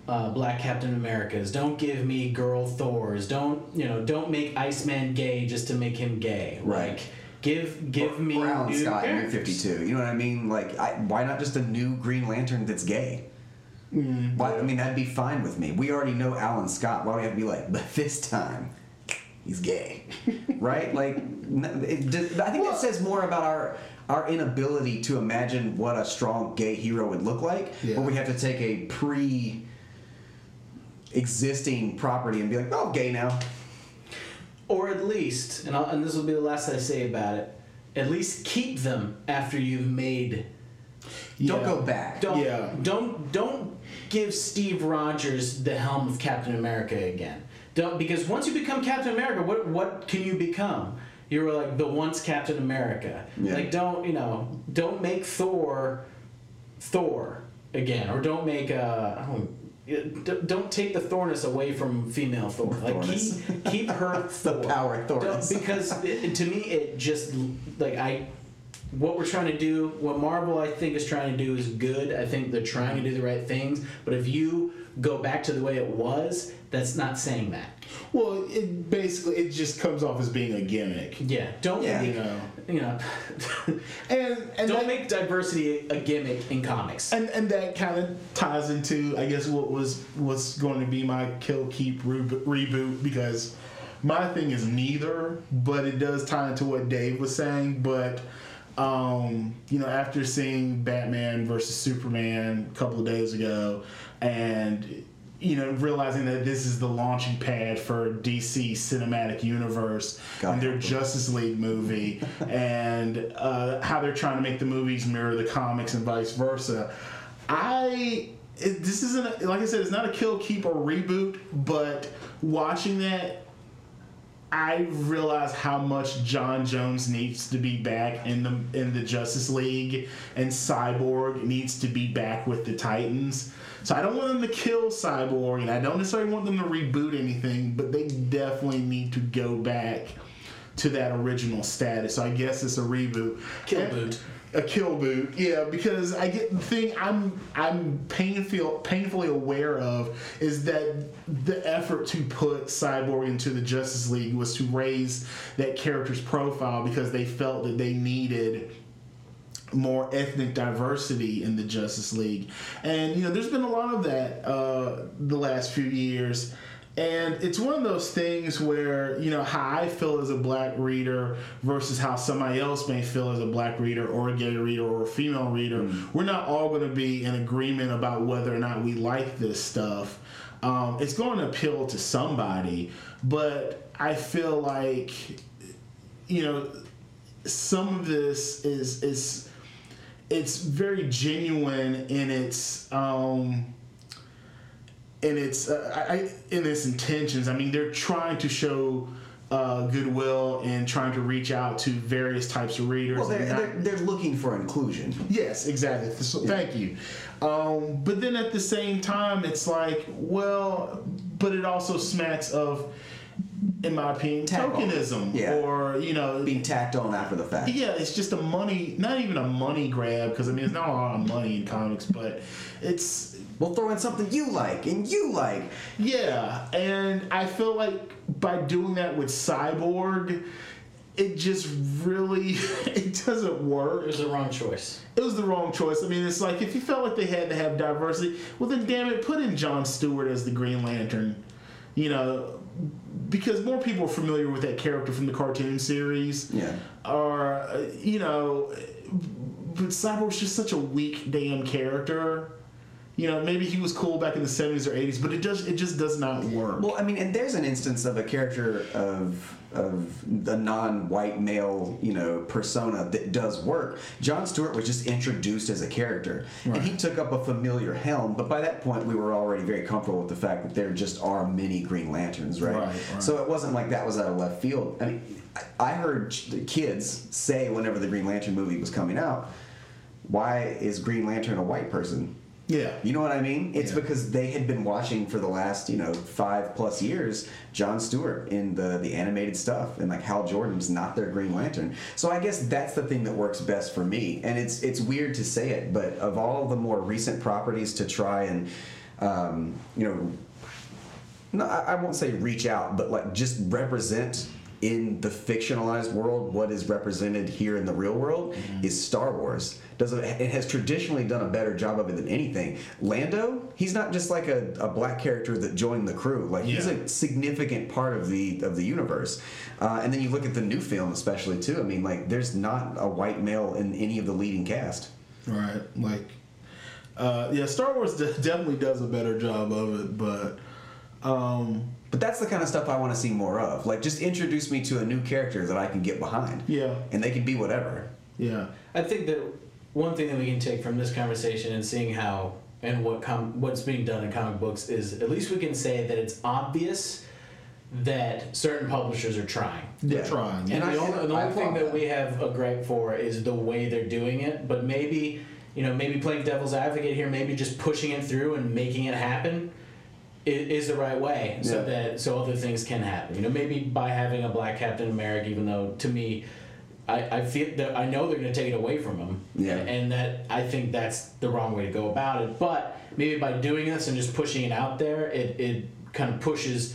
uh, black Captain Americas. Don't give me girl Thors. Don't you know? Don't make Iceman gay just to make him gay. Right. Like, give give or me Brown new Scott in fifty-two. You know what I mean? Like, I, why not just a new Green Lantern that's gay? Mm-hmm. Why? I mean, that'd be fine with me. We already know Alan Scott. Why do we have to be like? But this time, he's gay, right? Like, it does, I think well, that says more about our. Our inability to imagine what a strong gay hero would look like, yeah. But we have to take a pre-existing property and be like, oh, gay now. Or at least, and, I'll, and this will be the last I say about it, at least keep them after you've made... Yeah. Don't go back. Don't, yeah. don't, don't give Steve Rogers the helm of Captain America again. Don't, because once you become Captain America, what what can you become? You were like the once Captain America. Yeah. Like, don't, you know, don't make Thor Thor again. Or don't make, uh, I don't, don't take the Thorness away from female Thor. Thor like, keep, keep her Thor. The power Thorness. Don't, because it, to me, it just, like, I, what we're trying to do, what Marvel, I think, is trying to do is good. I think they're trying to do the right things. But if you go back to the way it was, that's not saying that. Well, it basically it just comes off as being a gimmick. Yeah, don't yeah. Make, you know, you know, and, and don't that, make diversity a gimmick in comics. And and that kind of ties into, I guess, what was what's going to be my kill, keep, re- reboot, because my thing is neither, but it does tie into what Dave was saying. But um, you know, after seeing Batman versus Superman a couple of days ago, and you know, realizing that this is the launching pad for D C Cinematic Universe God. and their Justice League movie, and uh, how they're trying to make the movies mirror the comics and vice versa. I it, this isn't a, like I said, it's not a kill, keep, or reboot, but watching that, I realize how much John Jones needs to be back in the in the Justice League, and Cyborg needs to be back with the Titans. So I don't want them to kill Cyborg, and I don't necessarily want them to reboot anything, but they definitely need to go back to that original status. So I guess it's a reboot. Kill boot. A kill boot, yeah, because I get the thing I'm I'm painful, painfully aware of is that the effort to put Cyborg into the Justice League was to raise that character's profile because they felt that they needed more ethnic diversity in the Justice League. And, you know, there's been a lot of that uh, the last few years. And it's one of those things where, you know, how I feel as a black reader versus how somebody else may feel as a black reader or a gay reader or a female reader, mm-hmm. we're not all going to be in agreement about whether or not we like this stuff. Um, it's going to appeal to somebody, but I feel like, you know, some of this is is it's very genuine in its. Um, And it's uh, I, in its intentions. I mean, they're trying to show uh, goodwill and trying to reach out to various types of readers. Well, they're, not, they're, they're looking for inclusion. Yes, exactly. So, yeah. Thank you. Um, but then at the same time, it's like, well, but it also smacks of, in my opinion, tokenism. Yeah. Or, you know. Being tacked on after the fact. Yeah, it's just a money, not even a money grab, because, I mean, there's not a lot of money in comics, but it's. We'll throw in something you like and you like. Yeah, and I feel like by doing that with Cyborg, it just really it doesn't work. It was the wrong choice. It was the wrong choice. I mean, it's like if you felt like they had to have diversity, well then damn it, put in John Stewart as the Green Lantern. You know, because more people are familiar with that character from the cartoon series. Yeah. Or you know, but Cyborg's just such a weak damn character. You know, maybe he was cool back in the seventies or eighties, but it just it just does not work. Well, I mean, and there's an instance of a character of of the non-white male, you know, persona that does work. John Stewart was just introduced as a character, right. and he took up a familiar helm. But by that point, we were already very comfortable with the fact that there just are many Green Lanterns, right? right, right. So it wasn't like that was out of left field. I mean, I heard kids say whenever the Green Lantern movie was coming out, "Why is Green Lantern a white person?" Yeah. You know what I mean? It's yeah. because they had been watching for the last, you know, five plus years, John Stewart in the, the animated stuff, and like Hal Jordan's not their Green Lantern. So I guess that's the thing that works best for me. And it's it's weird to say it, but of all the more recent properties to try and, um, you know, no, I, I won't say reach out, but like just represent in the fictionalized world what is represented here in the real world mm-hmm. is Star Wars. Does it, it has traditionally done a better job of it than anything. Lando, he's not just like a, a black character that joined the crew. Like yeah. he's a significant part of the of the universe. Uh, and then you look at the new film, especially too. I mean, like there's not a white male in any of the leading cast. Right. Like, uh, yeah, Star Wars de- definitely does a better job of it, but. Um, But that's the kind of stuff I want to see more of. Like, just introduce me to a new character that I can get behind. Yeah. And they can be whatever. Yeah. I think that one thing that we can take from this conversation and seeing how and what com- what's being done in comic books is at least we can say that it's obvious that certain publishers are trying. They're yeah. trying. And, and I, the only, the only thing that, that we have a gripe for is the way they're doing it. But maybe, you know, maybe playing devil's advocate here, maybe just pushing it through and making it happen is the right way, so yeah. that so other things can happen. You know, maybe by having a black Captain America, even though to me, I, I feel that I know they're going to take it away from him, yeah. and that I think that's the wrong way to go about it. But maybe by doing this and just pushing it out there, it, it kind of pushes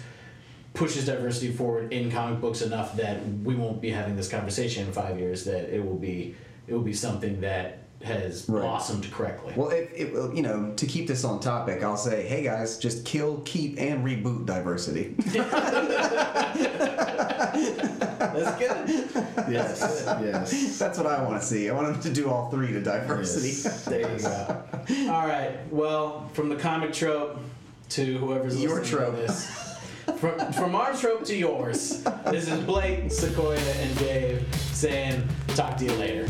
pushes diversity forward in comic books enough that we won't be having this conversation in five years. That it will be it will be something that has right. blossomed correctly. Well, if it, it, you know, to keep this on topic, I'll say, hey guys, just kill, keep, and reboot diversity. That's good. Yes, yes. That's what I want to see. I want them to do all three to diversity. Yes. There you go. All right. Well, from the comic trope to whoever's listening Your trope. to this. From, from our trope to yours, this is Blake, Sequoia, and Dave saying, talk to you later.